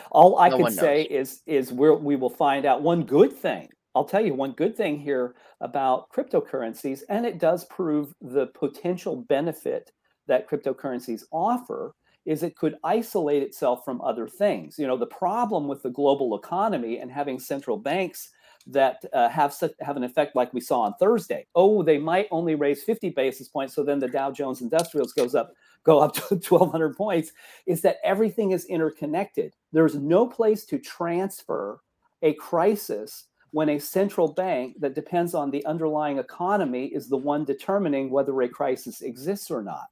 all I can say is we will find out. One good thing, I'll tell you one good thing here about cryptocurrencies, and it does prove the potential benefit that cryptocurrencies offer, is it could isolate itself from other things. The problem with the global economy and having central banks that have an effect like we saw on Thursday. Oh, they might only raise 50 basis points, so then the Dow Jones Industrials go up to 1,200 points, is that everything is interconnected. There's no place to transfer a crisis when a central bank that depends on the underlying economy is the one determining whether a crisis exists or not.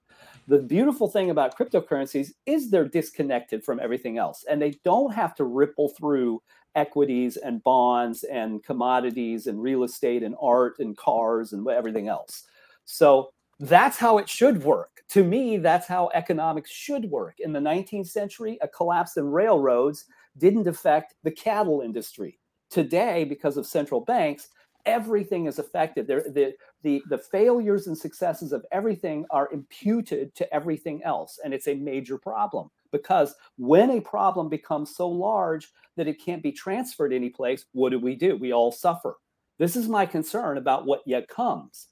The beautiful thing about cryptocurrencies is they're disconnected from everything else, and they don't have to ripple through equities and bonds and commodities and real estate and art and cars and everything else. So that's how it should work. To me, that's how economics should work. In the 19th century, a collapse in railroads didn't affect the cattle industry. Today, because of central banks, everything is affected. The failures and successes of everything are imputed to everything else, and it's a major problem. Because when a problem becomes so large that it can't be transferred anyplace, what do? We all suffer. This is my concern about what yet comes.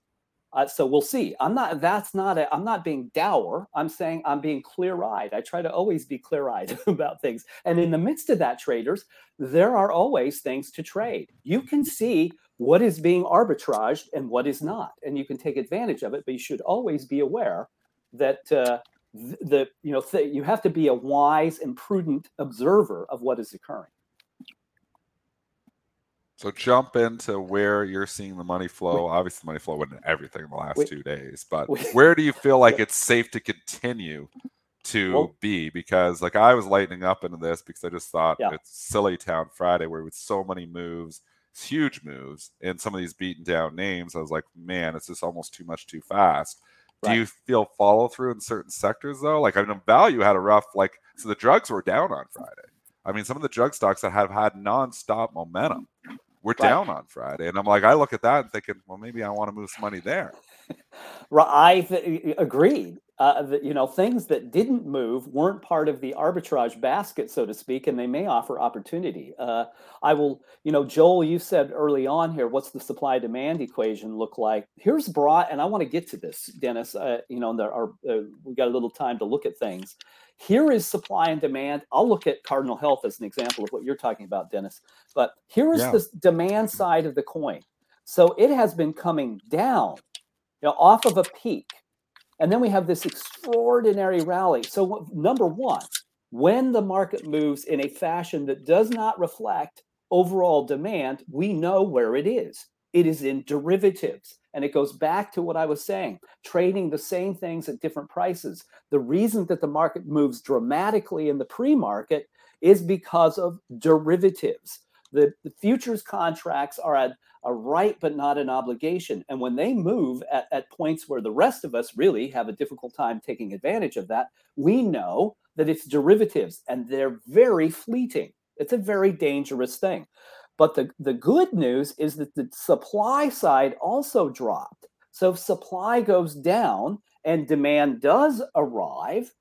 So we'll see. I'm not being dour. I'm saying I'm being clear-eyed. I try to always be clear-eyed about things. And in the midst of that, traders, there are always things to trade. You can see what is being arbitraged and what is not, and you can take advantage of it. But you should always be aware that you have to be a wise and prudent observer of what is occurring. So jump into where you're seeing the money flow. Obviously, money flow went into everything in the last 2 days. But where do you feel like it's safe to continue to be? Because like I was lightening up into this because I just thought it's silly town Friday where with so many moves, huge moves, and some of these beaten down names, I was like, man, it's just almost too much too fast. Right. Do you feel follow through in certain sectors, though? Like, I mean, value had a rough, so the drugs were down on Friday. I mean, some of the drug stocks that have had nonstop momentum were down on Friday. And I'm like, I look at that and thinking, well, maybe I want to move some money there. I agree. Things that didn't move weren't part of the arbitrage basket, so to speak, and they may offer opportunity. Joel, you said early on here, what's the supply-demand equation look like? Here's broad, and I want to get to this, Dennis. We got a little time to look at things. Here is supply and demand. I'll look at Cardinal Health as an example of what you're talking about, Dennis. But here is the demand side of the coin. So it has been coming down, off of a peak. And then we have this extraordinary rally. So number one, when the market moves in a fashion that does not reflect overall demand, we know where it is. It is in derivatives. And it goes back to what I was saying, trading the same things at different prices. The reason that the market moves dramatically in the pre-market is because of derivatives. The futures contracts are a right, but not an obligation. And when they move at points where the rest of us really have a difficult time taking advantage of that, we know that it's derivatives and they're very fleeting. It's a very dangerous thing. But the good news is that the supply side also dropped. So if supply goes down and demand does arrive,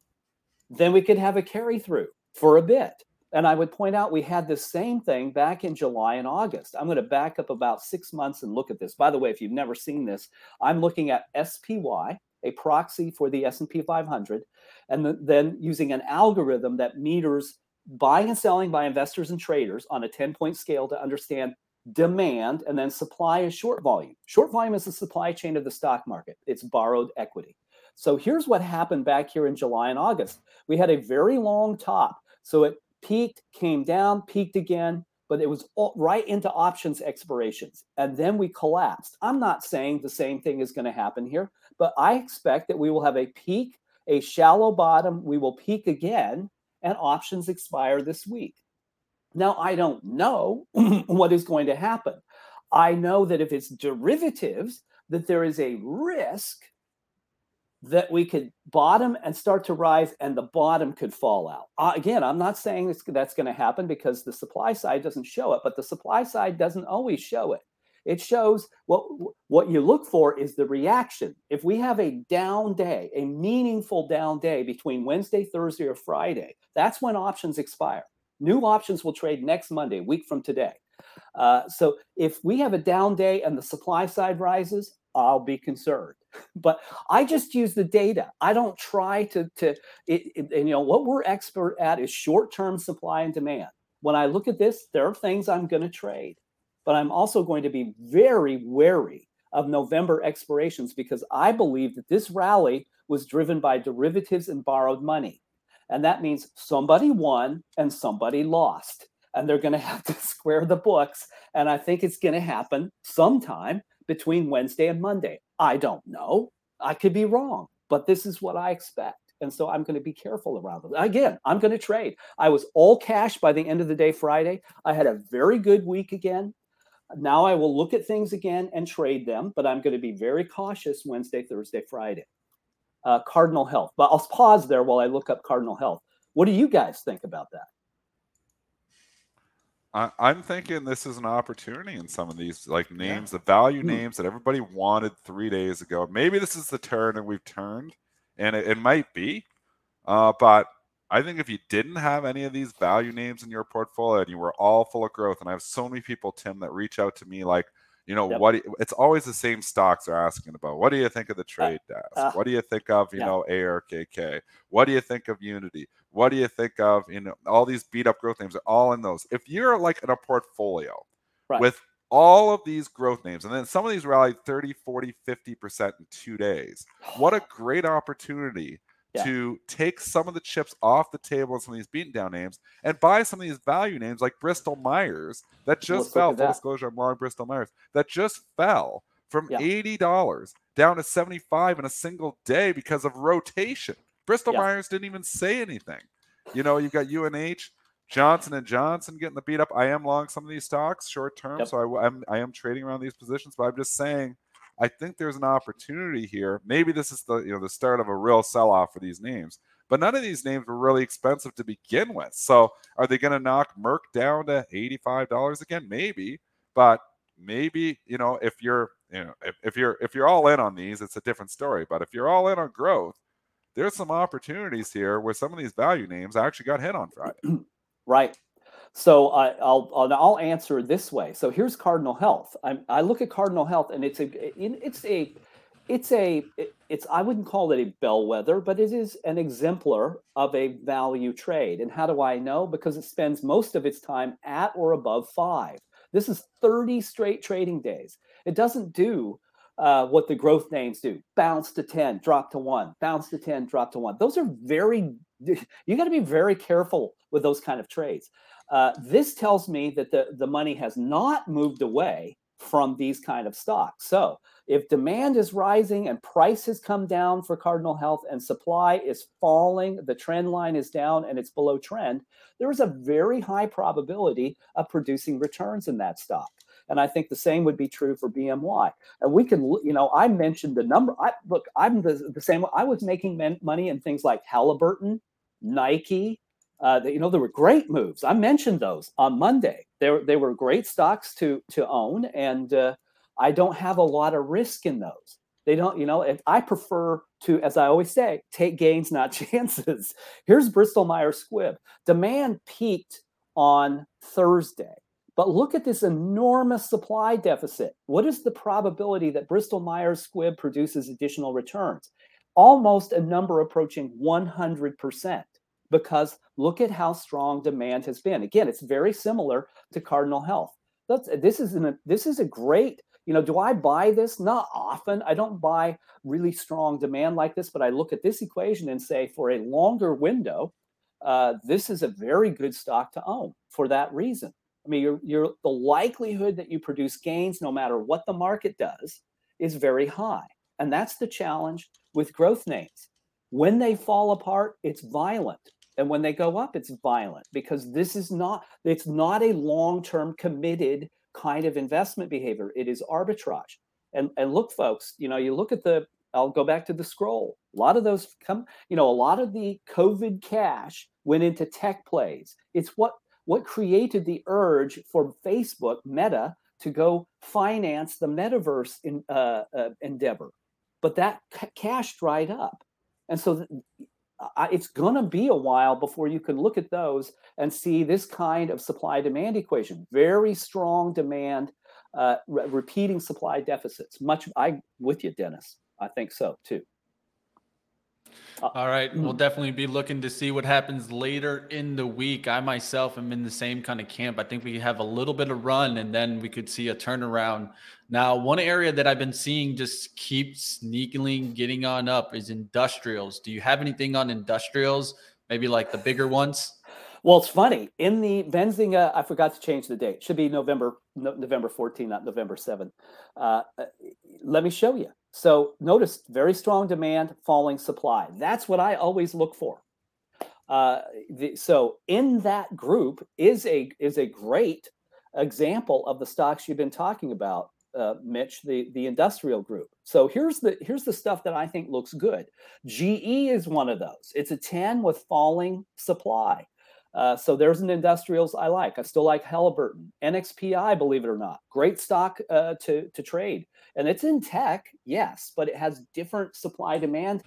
then we could have a carry through for a bit. And I would point out we had the same thing back in July and August. I'm going to back up about 6 months and look at this. By the way, if you've never seen this, I'm looking at SPY, a proxy for the S&P 500, and then using an algorithm that meters buying and selling by investors and traders on a 10-point scale to understand demand, and then supply is short volume. Short volume is the supply chain of the stock market. It's borrowed equity. So here's what happened back here in July and August. We had a very long top. So it peaked, came down, peaked again, but it was right into options expirations. And then we collapsed. I'm not saying the same thing is going to happen here, but I expect that we will have a peak, a shallow bottom. We will peak again, and options expire this week. Now, I don't know what is going to happen. I know that if it's derivatives, that there is a risk that we could bottom and start to rise and the bottom could fall out. Again, I'm not saying that's going to happen because the supply side doesn't show it, but the supply side doesn't always show it. It shows what you look for is the reaction. If we have a down day, a meaningful down day between Wednesday, Thursday, or Friday, that's when options expire. New options will trade next Monday, a week from today. So if we have a down day and the supply side rises, I'll be concerned. But I just use the data. I don't try to what we're expert at is short-term supply and demand. When I look at this, there are things I'm going to trade. But I'm also going to be very wary of November expirations because I believe that this rally was driven by derivatives and borrowed money. And that means somebody won and somebody lost. And they're going to have to square the books. And I think it's going to happen sometime between Wednesday and Monday. I don't know. I could be wrong. But this is what I expect. And so I'm going to be careful around them. Again, I'm going to trade. I was all cash by the end of the day Friday. I had a very good week again. Now I will look at things again and trade them, but I'm going to be very cautious Wednesday, Thursday, Friday. Cardinal Health. But I'll pause there while I look up Cardinal Health. What do you guys think about that? I'm thinking this is an opportunity in some of these names, the value names that everybody wanted 3 days ago. Maybe this is the turn and we've turned, and it might be. But I think if you didn't have any of these value names in your portfolio and you were all full of growth, and I have so many people, Tim, that reach out to me like, You know, what? It's always the same stocks are asking about. What do you think of the trade desk? What do you think of, you know, ARKK? What do you think of Unity? What do you think of, you know, all these beat up growth names are all in those. If you're like in a portfolio with all of these growth names, and then some of these rallied 30, 40, 50% in 2 days, what a great opportunity to take some of the chips off the table and some of these beaten down names and buy some of these value names like Bristol-Myers that just fell. Full disclosure, I'm long Bristol-Myers. That just fell from $80 down to $75 in a single day because of rotation. Bristol-Myers didn't even say anything. You know, you've got UNH, Johnson & Johnson getting the beat up. I am long some of these stocks short term, so I am trading around these positions, but I'm just saying I think there's an opportunity here. Maybe this is the, you know, the start of a real sell-off for these names, but none of these names were really expensive to begin with. So are they going to knock Merck down to $85 again? Maybe, but maybe, you know, if you're all in on these, it's a different story. But if you're all in on growth, there's some opportunities here where some of these value names actually got hit on Friday. Right. So I'll answer this way. So here's Cardinal Health. I look at Cardinal Health, and it's I wouldn't call it a bellwether, but it is an exemplar of a value trade. And how do I know? Because it spends most of its time at or above 5. This is 30 straight trading days. It doesn't do what the growth names do: bounce to 10, drop to 1, bounce to 10, drop to 1. Those are you got to be very careful with those kind of trades. This tells me that the money has not moved away from these kind of stocks. So if demand is rising and price has come down for Cardinal Health and supply is falling, the trend line is down and it's below trend, there is a very high probability of producing returns in that stock. And I think the same would be true for BMY. And we can, you know, I mentioned the number. I'm the same. I was making money in things like Halliburton, Nike. You know, there were great moves. I mentioned those on Monday. They were great stocks to own, and I don't have a lot of risk in those. They don't, you know, I prefer to, as I always say, take gains, not chances. Here's Bristol-Myers Squibb. Demand peaked on Thursday. But look at this enormous supply deficit. What is the probability that Bristol-Myers Squibb produces additional returns? Almost a number approaching 100%, because look at how strong demand has been. Again, it's very similar to Cardinal Health. This is a great, you know, do I buy this? Not often. I don't buy really strong demand like this, but I look at this equation and say for a longer window, this is a very good stock to own for that reason. I mean, you're the likelihood that you produce gains, no matter what the market does, is very high. And that's the challenge with growth names. When they fall apart, it's violent. And when they go up, it's violent, because this is not, it's not a long-term committed kind of investment behavior. It is arbitrage. And look, folks, you know, you look at I'll go back to the scroll. A lot of those a lot of the COVID cash went into tech plays. It's what created the urge for Facebook, Meta, to go finance the metaverse endeavor. But that cash dried up. And so it's going to be a while before you can look at those and see this kind of supply-demand equation. Very strong demand, repeating supply deficits. I'm with you, Dennis. I think so, too. All right. We'll definitely be looking to see what happens later in the week. I myself am in the same kind of camp. I think we have a little bit of run and then we could see a turnaround. Now, one area that I've been seeing just keep sneakily getting on up is industrials. Do you have anything on industrials? Maybe like the bigger ones? Well, it's funny. In the Benzinga, I forgot to change the date. It should be November 14, not November 7. Let me show you. So notice very strong demand, falling supply. That's what I always look for. So in that group is a great example of the stocks you've been talking about, Mitch, the industrial group. So here's the stuff that I think looks good. GE is one of those. It's a 10 with falling supply. So there's an industrials I like. I still like Halliburton. NXPI, believe it or not, great stock to trade. And it's in tech, yes, but it has different supply-demand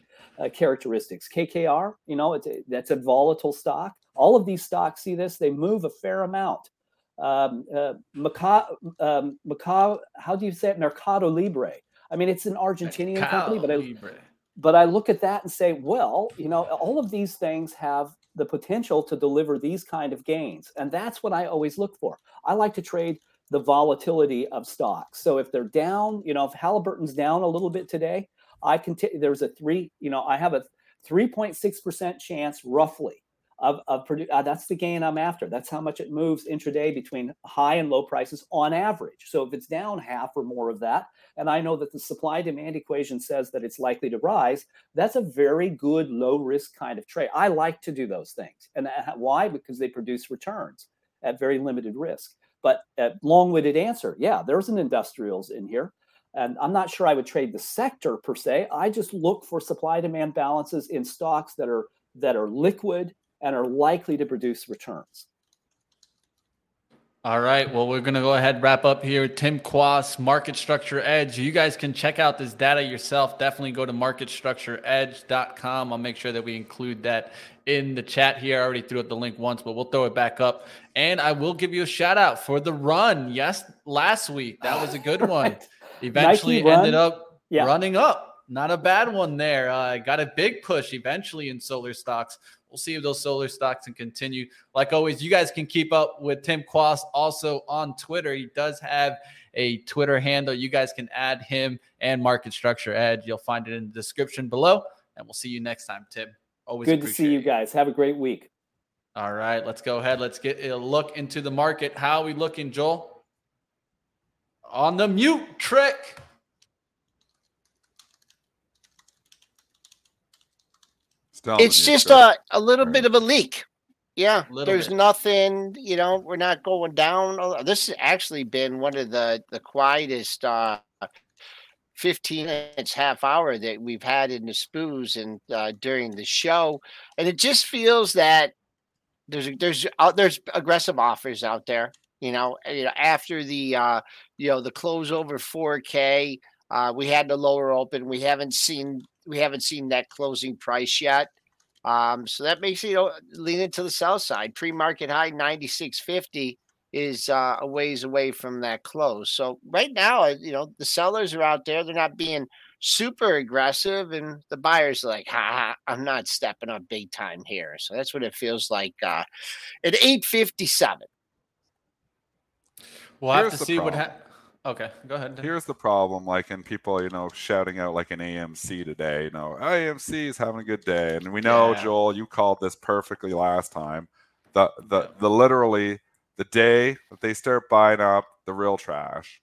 characteristics. KKR, you know, that's a volatile stock. All of these stocks, see this, they move a fair amount. Mercado, how do you say it? Mercado Libre. I mean, it's an Argentinian company, but I look at that and say, well, you know, all of these things have the potential to deliver these kind of gains. And that's what I always look for. I like to trade the volatility of stocks. So if they're down, you know, if Halliburton's down a little bit today, I can there's a three, you know, I have a 3.6% chance roughly of that's the gain I'm after. That's how much it moves intraday between high and low prices on average. So if it's down half or more of that, and I know that the supply demand equation says that it's likely to rise, that's a very good low risk kind of trade. I like to do those things. And why? Because they produce returns at very limited risk. But a long-winded answer, yeah, there's an industrials in here. And I'm not sure I would trade the sector per se. I just look for supply-demand balances in stocks that are liquid and are likely to produce returns. All right. Well, we're going to go ahead and wrap up here. Tim Quast, Market Structure Edge. You guys can check out this data yourself. Definitely go to marketstructureedge.com. I'll make sure that we include that in the chat here. I already threw up the link once, but we'll throw it back up. And I will give you a shout out for the run. Yes, last week. That was a good one. Eventually ended up running up. Not a bad one there. Got a big push eventually in solar stocks. We'll see if those solar stocks can continue. Like always, you guys can keep up with Tim Quast also on Twitter. He does have a Twitter handle. You guys can add him and Market Structure Edge. You'll find it in the description below. And we'll see you next time, Tim. Always good to see you guys. Have a great week. All right, let's go ahead. Let's get a look into the market. How are we looking, Joel? On the mute trick. It's just a little bit of a leak. Yeah, there's nothing, you know, we're not going down. This has actually been one of the quietest 15 minutes, half hour that we've had in the SPOOs and during the show. And it just feels that there's aggressive offers out there, you know after the, the close over 4K, we had the lower open. We haven't seen that closing price yet. So that makes it lean into the south side. Pre-market high 96.50 is a ways away from that close. So right now, the sellers are out there. They're not being super aggressive. And the buyers are like, I'm not stepping up big time here. So that's what it feels like at 8.57. We'll have to see what happens. Okay, go ahead. Here's the problem, and people, shouting out an AMC today, AMC is having a good day. And we know, Joel, you called this perfectly last time. The literally the day that they start buying up the real trash,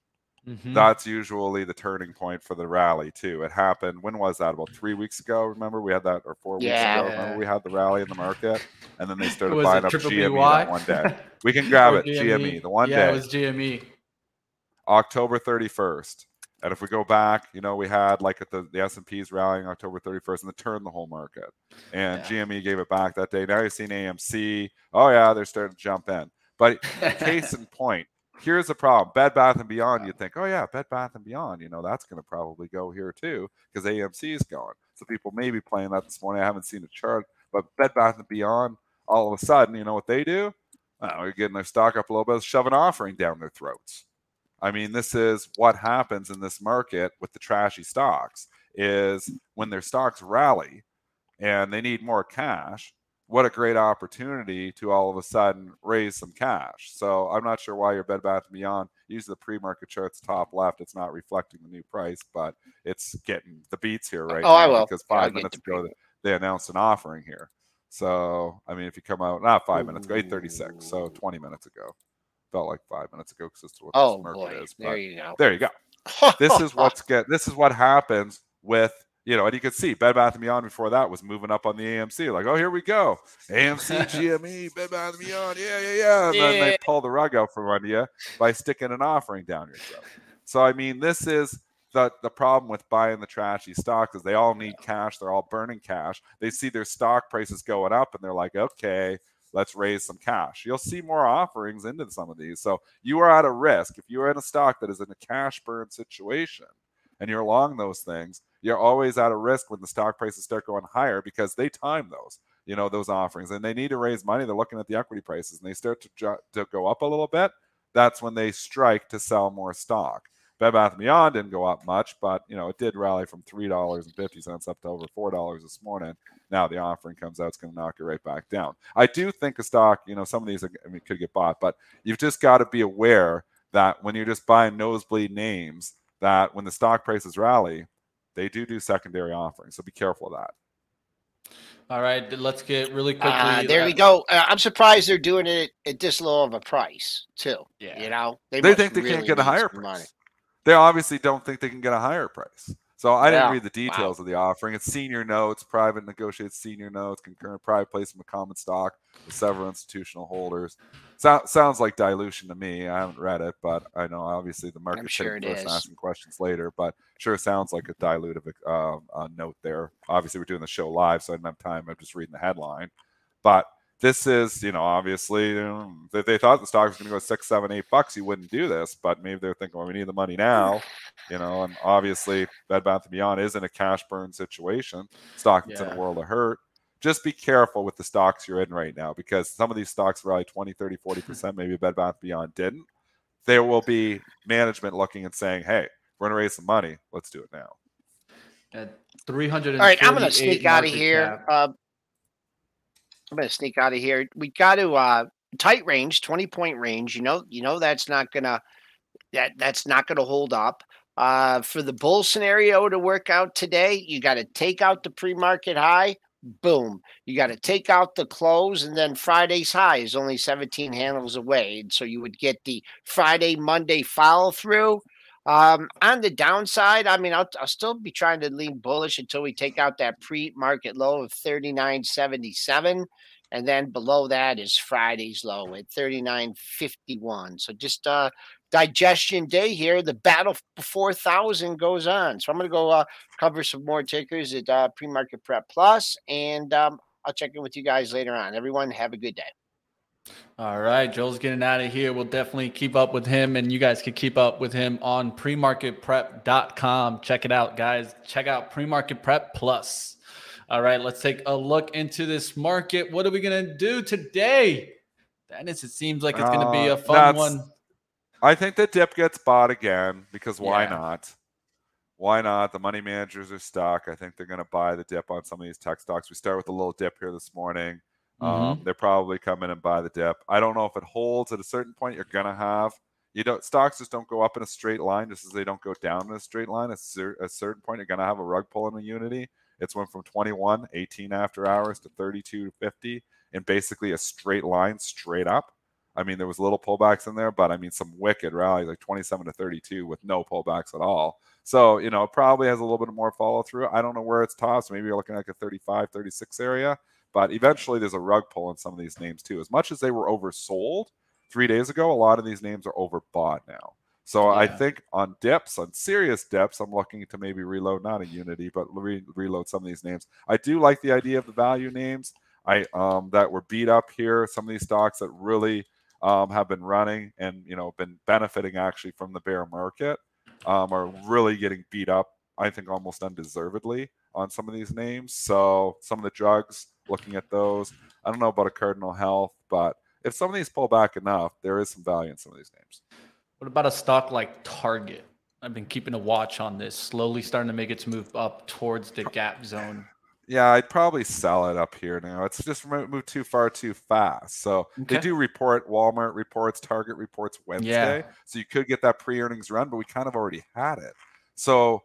that's usually the turning point for the rally too. It happened, when was that? About 3 weeks ago, remember? We had that, or 4 weeks ago. Remember we had the rally in the market? And then they started buying up GME that one day. We can grab it, GME, the one day. Yeah, it was GME. October 31st. And if we go back, we had at the S&P's rallying October 31st and it turned the whole market. And GME gave it back that day. Now you're seeing AMC. Oh, yeah, they're starting to jump in. But case in point, here's the problem. Bed Bath & Beyond, you'd think, oh, yeah, Bed Bath & Beyond, that's going to probably go here too because AMC is going. So people may be playing that this morning. I haven't seen a chart. But Bed Bath & Beyond, all of a sudden, you know what they do? They're getting their stock up a little bit, shove an offering down their throats. I mean, this is what happens in this market with the trashy stocks is when their stocks rally and they need more cash, what a great opportunity to all of a sudden raise some cash. So I'm not sure why your Bed Bath & Beyond, use the pre-market charts top left. It's not reflecting the new price, but it's getting the beats here right now. I will. Because I'll minutes ago, they announced an offering here. So, I mean, if you come out, not 5 minutes ago, 8:36, so 20 minutes ago. Felt like 5 minutes ago because it's what this market is. But there you go. This is what happens with and you can see Bed Bath & Beyond before that was moving up on the AMC. Like, oh, here we go, AMC, GME, Bed Bath & Beyond, yeah. And then they pull the rug out from under you by sticking an offering down your throat. So I mean, this is the problem with buying the trashy stocks is they all need cash. They're all burning cash. They see their stock prices going up and they're like, okay, let's raise some cash. You'll see more offerings into some of these. So you are at a risk. If you are in a stock that is in a cash burn situation and you're long those things, you're always at a risk when the stock prices start going higher because they time those, those offerings. And they need to raise money. They're looking at the equity prices and they start to go up a little bit. that's when they strike to sell more stock. Bed Bath & Beyond didn't go up much, but you know it did rally from $3.50 up to over $4 this morning. Now the offering comes out; it's going to knock it right back down. I do think a stock, you know, some of these could get bought, but you've just got to be aware that when you're just buying nosebleed names, that when the stock prices rally, they do secondary offerings. So be careful of that. All right, let's get really quickly. There we go. I'm surprised they're doing it at this low of a price too. Yeah, you know they think they really can't get a higher price. Money. They obviously don't think they can get a higher price. So I didn't read the details of the offering. It's senior notes, private negotiated senior notes, concurrent private placement of common stock with several institutional holders. Sounds like dilution to me. I haven't read it, but I know obviously the market should be asking questions later, but sure sounds like a dilutive note there. Obviously, we're doing the show live, so I didn't have time. I'm just reading the headline. But this is, you know, obviously, you know, if they thought the stock was going to go $6, $7, $8, you wouldn't do this. But maybe they're thinking, well, we need the money now, you know. And obviously, Bed Bath & Beyond is in a cash burn situation. Stock that's in a world of hurt. Just be careful with the stocks you're in right now because some of these stocks rally 20, 30, 40%. Maybe Bed Bath & Beyond didn't. There will be management looking and saying, hey, we're going to raise some money. Let's do it now. At 300. All right, I'm going to sneak out of here. We got to tight range, 20-point range. You know that's not gonna hold up. For the bull scenario to work out today, you got to take out the pre-market high. Boom. You got to take out the close, and then Friday's high is only 17 handles away, and so you would get the Friday, Monday follow through. On the downside, I mean, I'll still be trying to lean bullish until we take out that pre-market low of 39.77, and then below that is Friday's low at 39.51. So just digestion day here. The battle before 1,000 goes on. So I'm going to go cover some more tickers at Pre-Market Prep Plus, and I'll check in with you guys later on. Everyone, have a good day. All right, Joel's getting out of here. We'll definitely keep up with him, and you guys can keep up with him on premarketprep.com. Check it out, guys. Check out Pre-Market Prep Plus. All right, let's take a look into this market. What are we going to do today? Dennis, it seems like it's going to be a fun one. I think the dip gets bought again because why not? Why not? The money managers are stuck. I think they're going to buy the dip on some of these tech stocks. We start with a little dip here this morning. They're probably coming and buy the dip. I don't know if it holds. At a certain point, you're gonna have stocks just don't go up in a straight line, just as they don't go down in a straight line. At a certain point, you're gonna have a rug pull in the Unity. It's went from 21, 18 after hours to 32, 50, and basically a straight line straight up. I mean, there was little pullbacks in there, but I mean, some wicked rallies like 27 to 32 with no pullbacks at all. So, you know, it probably has a little bit more follow through. I don't know where it's tops. Maybe you're looking like a 35, 36 area. But eventually, there's a rug pull in some of these names, too. As much as they were oversold 3 days ago, a lot of these names are overbought now. So I think on dips, on serious dips, I'm looking to maybe reload, not a Unity, but reload some of these names. I do like the idea of the value names that were beat up here. Some of these stocks that really have been running and, you know, been benefiting actually from the bear market are really getting beat up, I think, almost undeservedly on some of these names. So some of the drugs, looking at those. I don't know about a Cardinal Health, but if some of these pull back enough, there is some value in some of these names. What about a stock like Target? I've been keeping a watch on this, slowly starting to make its move up towards the gap zone. Yeah, I'd probably sell it up here now. It's just moved too far too fast. So they do report, Walmart reports, Target reports Wednesday. Yeah. So you could get that pre-earnings run, but we kind of already had it. So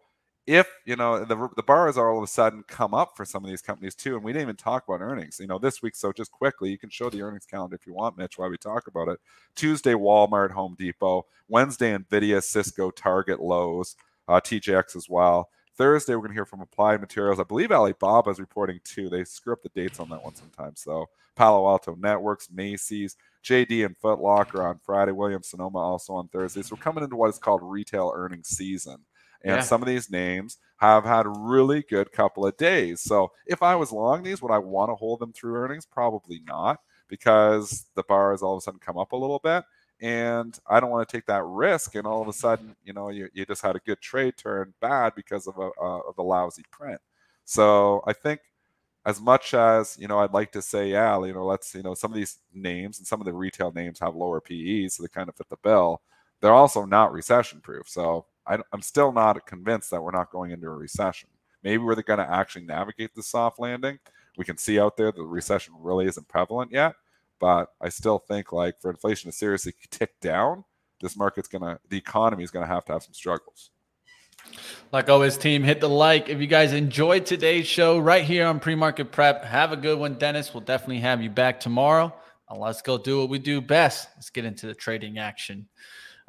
if, you know, the bars are all of a sudden come up for some of these companies too, and we didn't even talk about earnings, you know, this week. So just quickly, you can show the earnings calendar if you want, Mitch, while we talk about it. Tuesday, Walmart, Home Depot. Wednesday, NVIDIA, Cisco, Target, Lowe's, TJX as well. Thursday, we're going to hear from Applied Materials. I believe Alibaba is reporting too. They screw up the dates on that one sometimes. So Palo Alto Networks, Macy's, JD and Foot Locker on Friday. Williams-Sonoma also on Thursday. So we're coming into what is called retail earnings season. And some of these names have had really good couple of days. So if I was long these, would I want to hold them through earnings? Probably not, because the bar has all of a sudden come up a little bit. And I don't want to take that risk. And all of a sudden, you know, you just had a good trade turn bad because of a lousy print. So I think as much as, you know, I'd like to say, yeah, you know, let's, you know, some of these names and some of the retail names have lower PEs, so they kind of fit the bill. They're also not recession proof. So I'm still not convinced that we're not going into a recession. Maybe we're going to actually navigate the soft landing. We can see out there the recession really isn't prevalent yet, but I still think, like, for inflation to seriously tick down, this market's going to, the economy is going to have some struggles. Like always, team, hit the like if you guys enjoyed today's show right here on Pre-Market Prep. Have a good one, Dennis. We'll definitely have you back tomorrow. Now let's go do what we do best. Let's get into the trading action.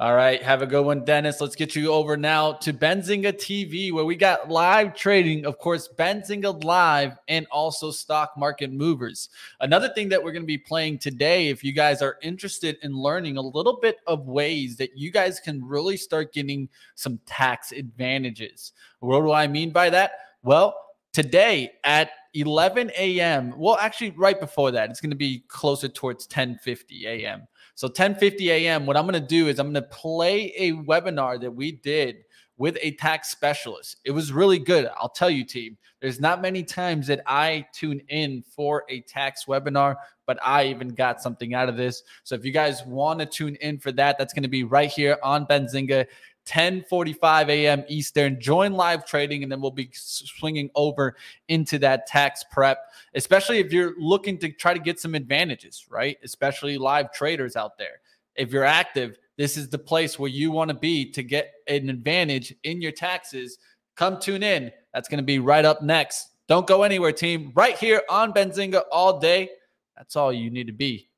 All right. Have a good one, Dennis. Let's get you over now to Benzinga TV, where we got live trading, of course, Benzinga Live, and also Stock Market Movers. Another thing that we're going to be playing today, if you guys are interested in learning a little bit of ways that you guys can really start getting some tax advantages. What do I mean by that? Well, today at 11 a.m., well, actually right before that, it's going to be closer towards 10:50 a.m., so 10:50 a.m., what I'm going to do is I'm going to play a webinar that we did with a tax specialist. It was really good. I'll tell you, team, there's not many times that I tune in for a tax webinar, but I even got something out of this. So if you guys want to tune in for that, that's going to be right here on Benzinga, 10:45 a.m. Eastern. Join live trading, and then we'll be swinging over into that tax prep, especially if you're looking to try to get some advantages, right? Especially live traders out there. If you're active, this is the place where you want to be to get an advantage in your taxes. Come tune in. That's going to be right up next. Don't go anywhere, team. Right here on Benzinga all day. That's all you need to be.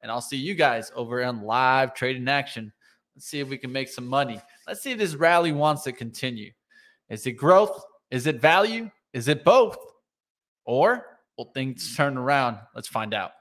And I'll see you guys over on live trading action. Let's see if we can make some money. Let's see if this rally wants to continue. Is it growth? Is it value? Is it both? Or will things turn around? Let's find out.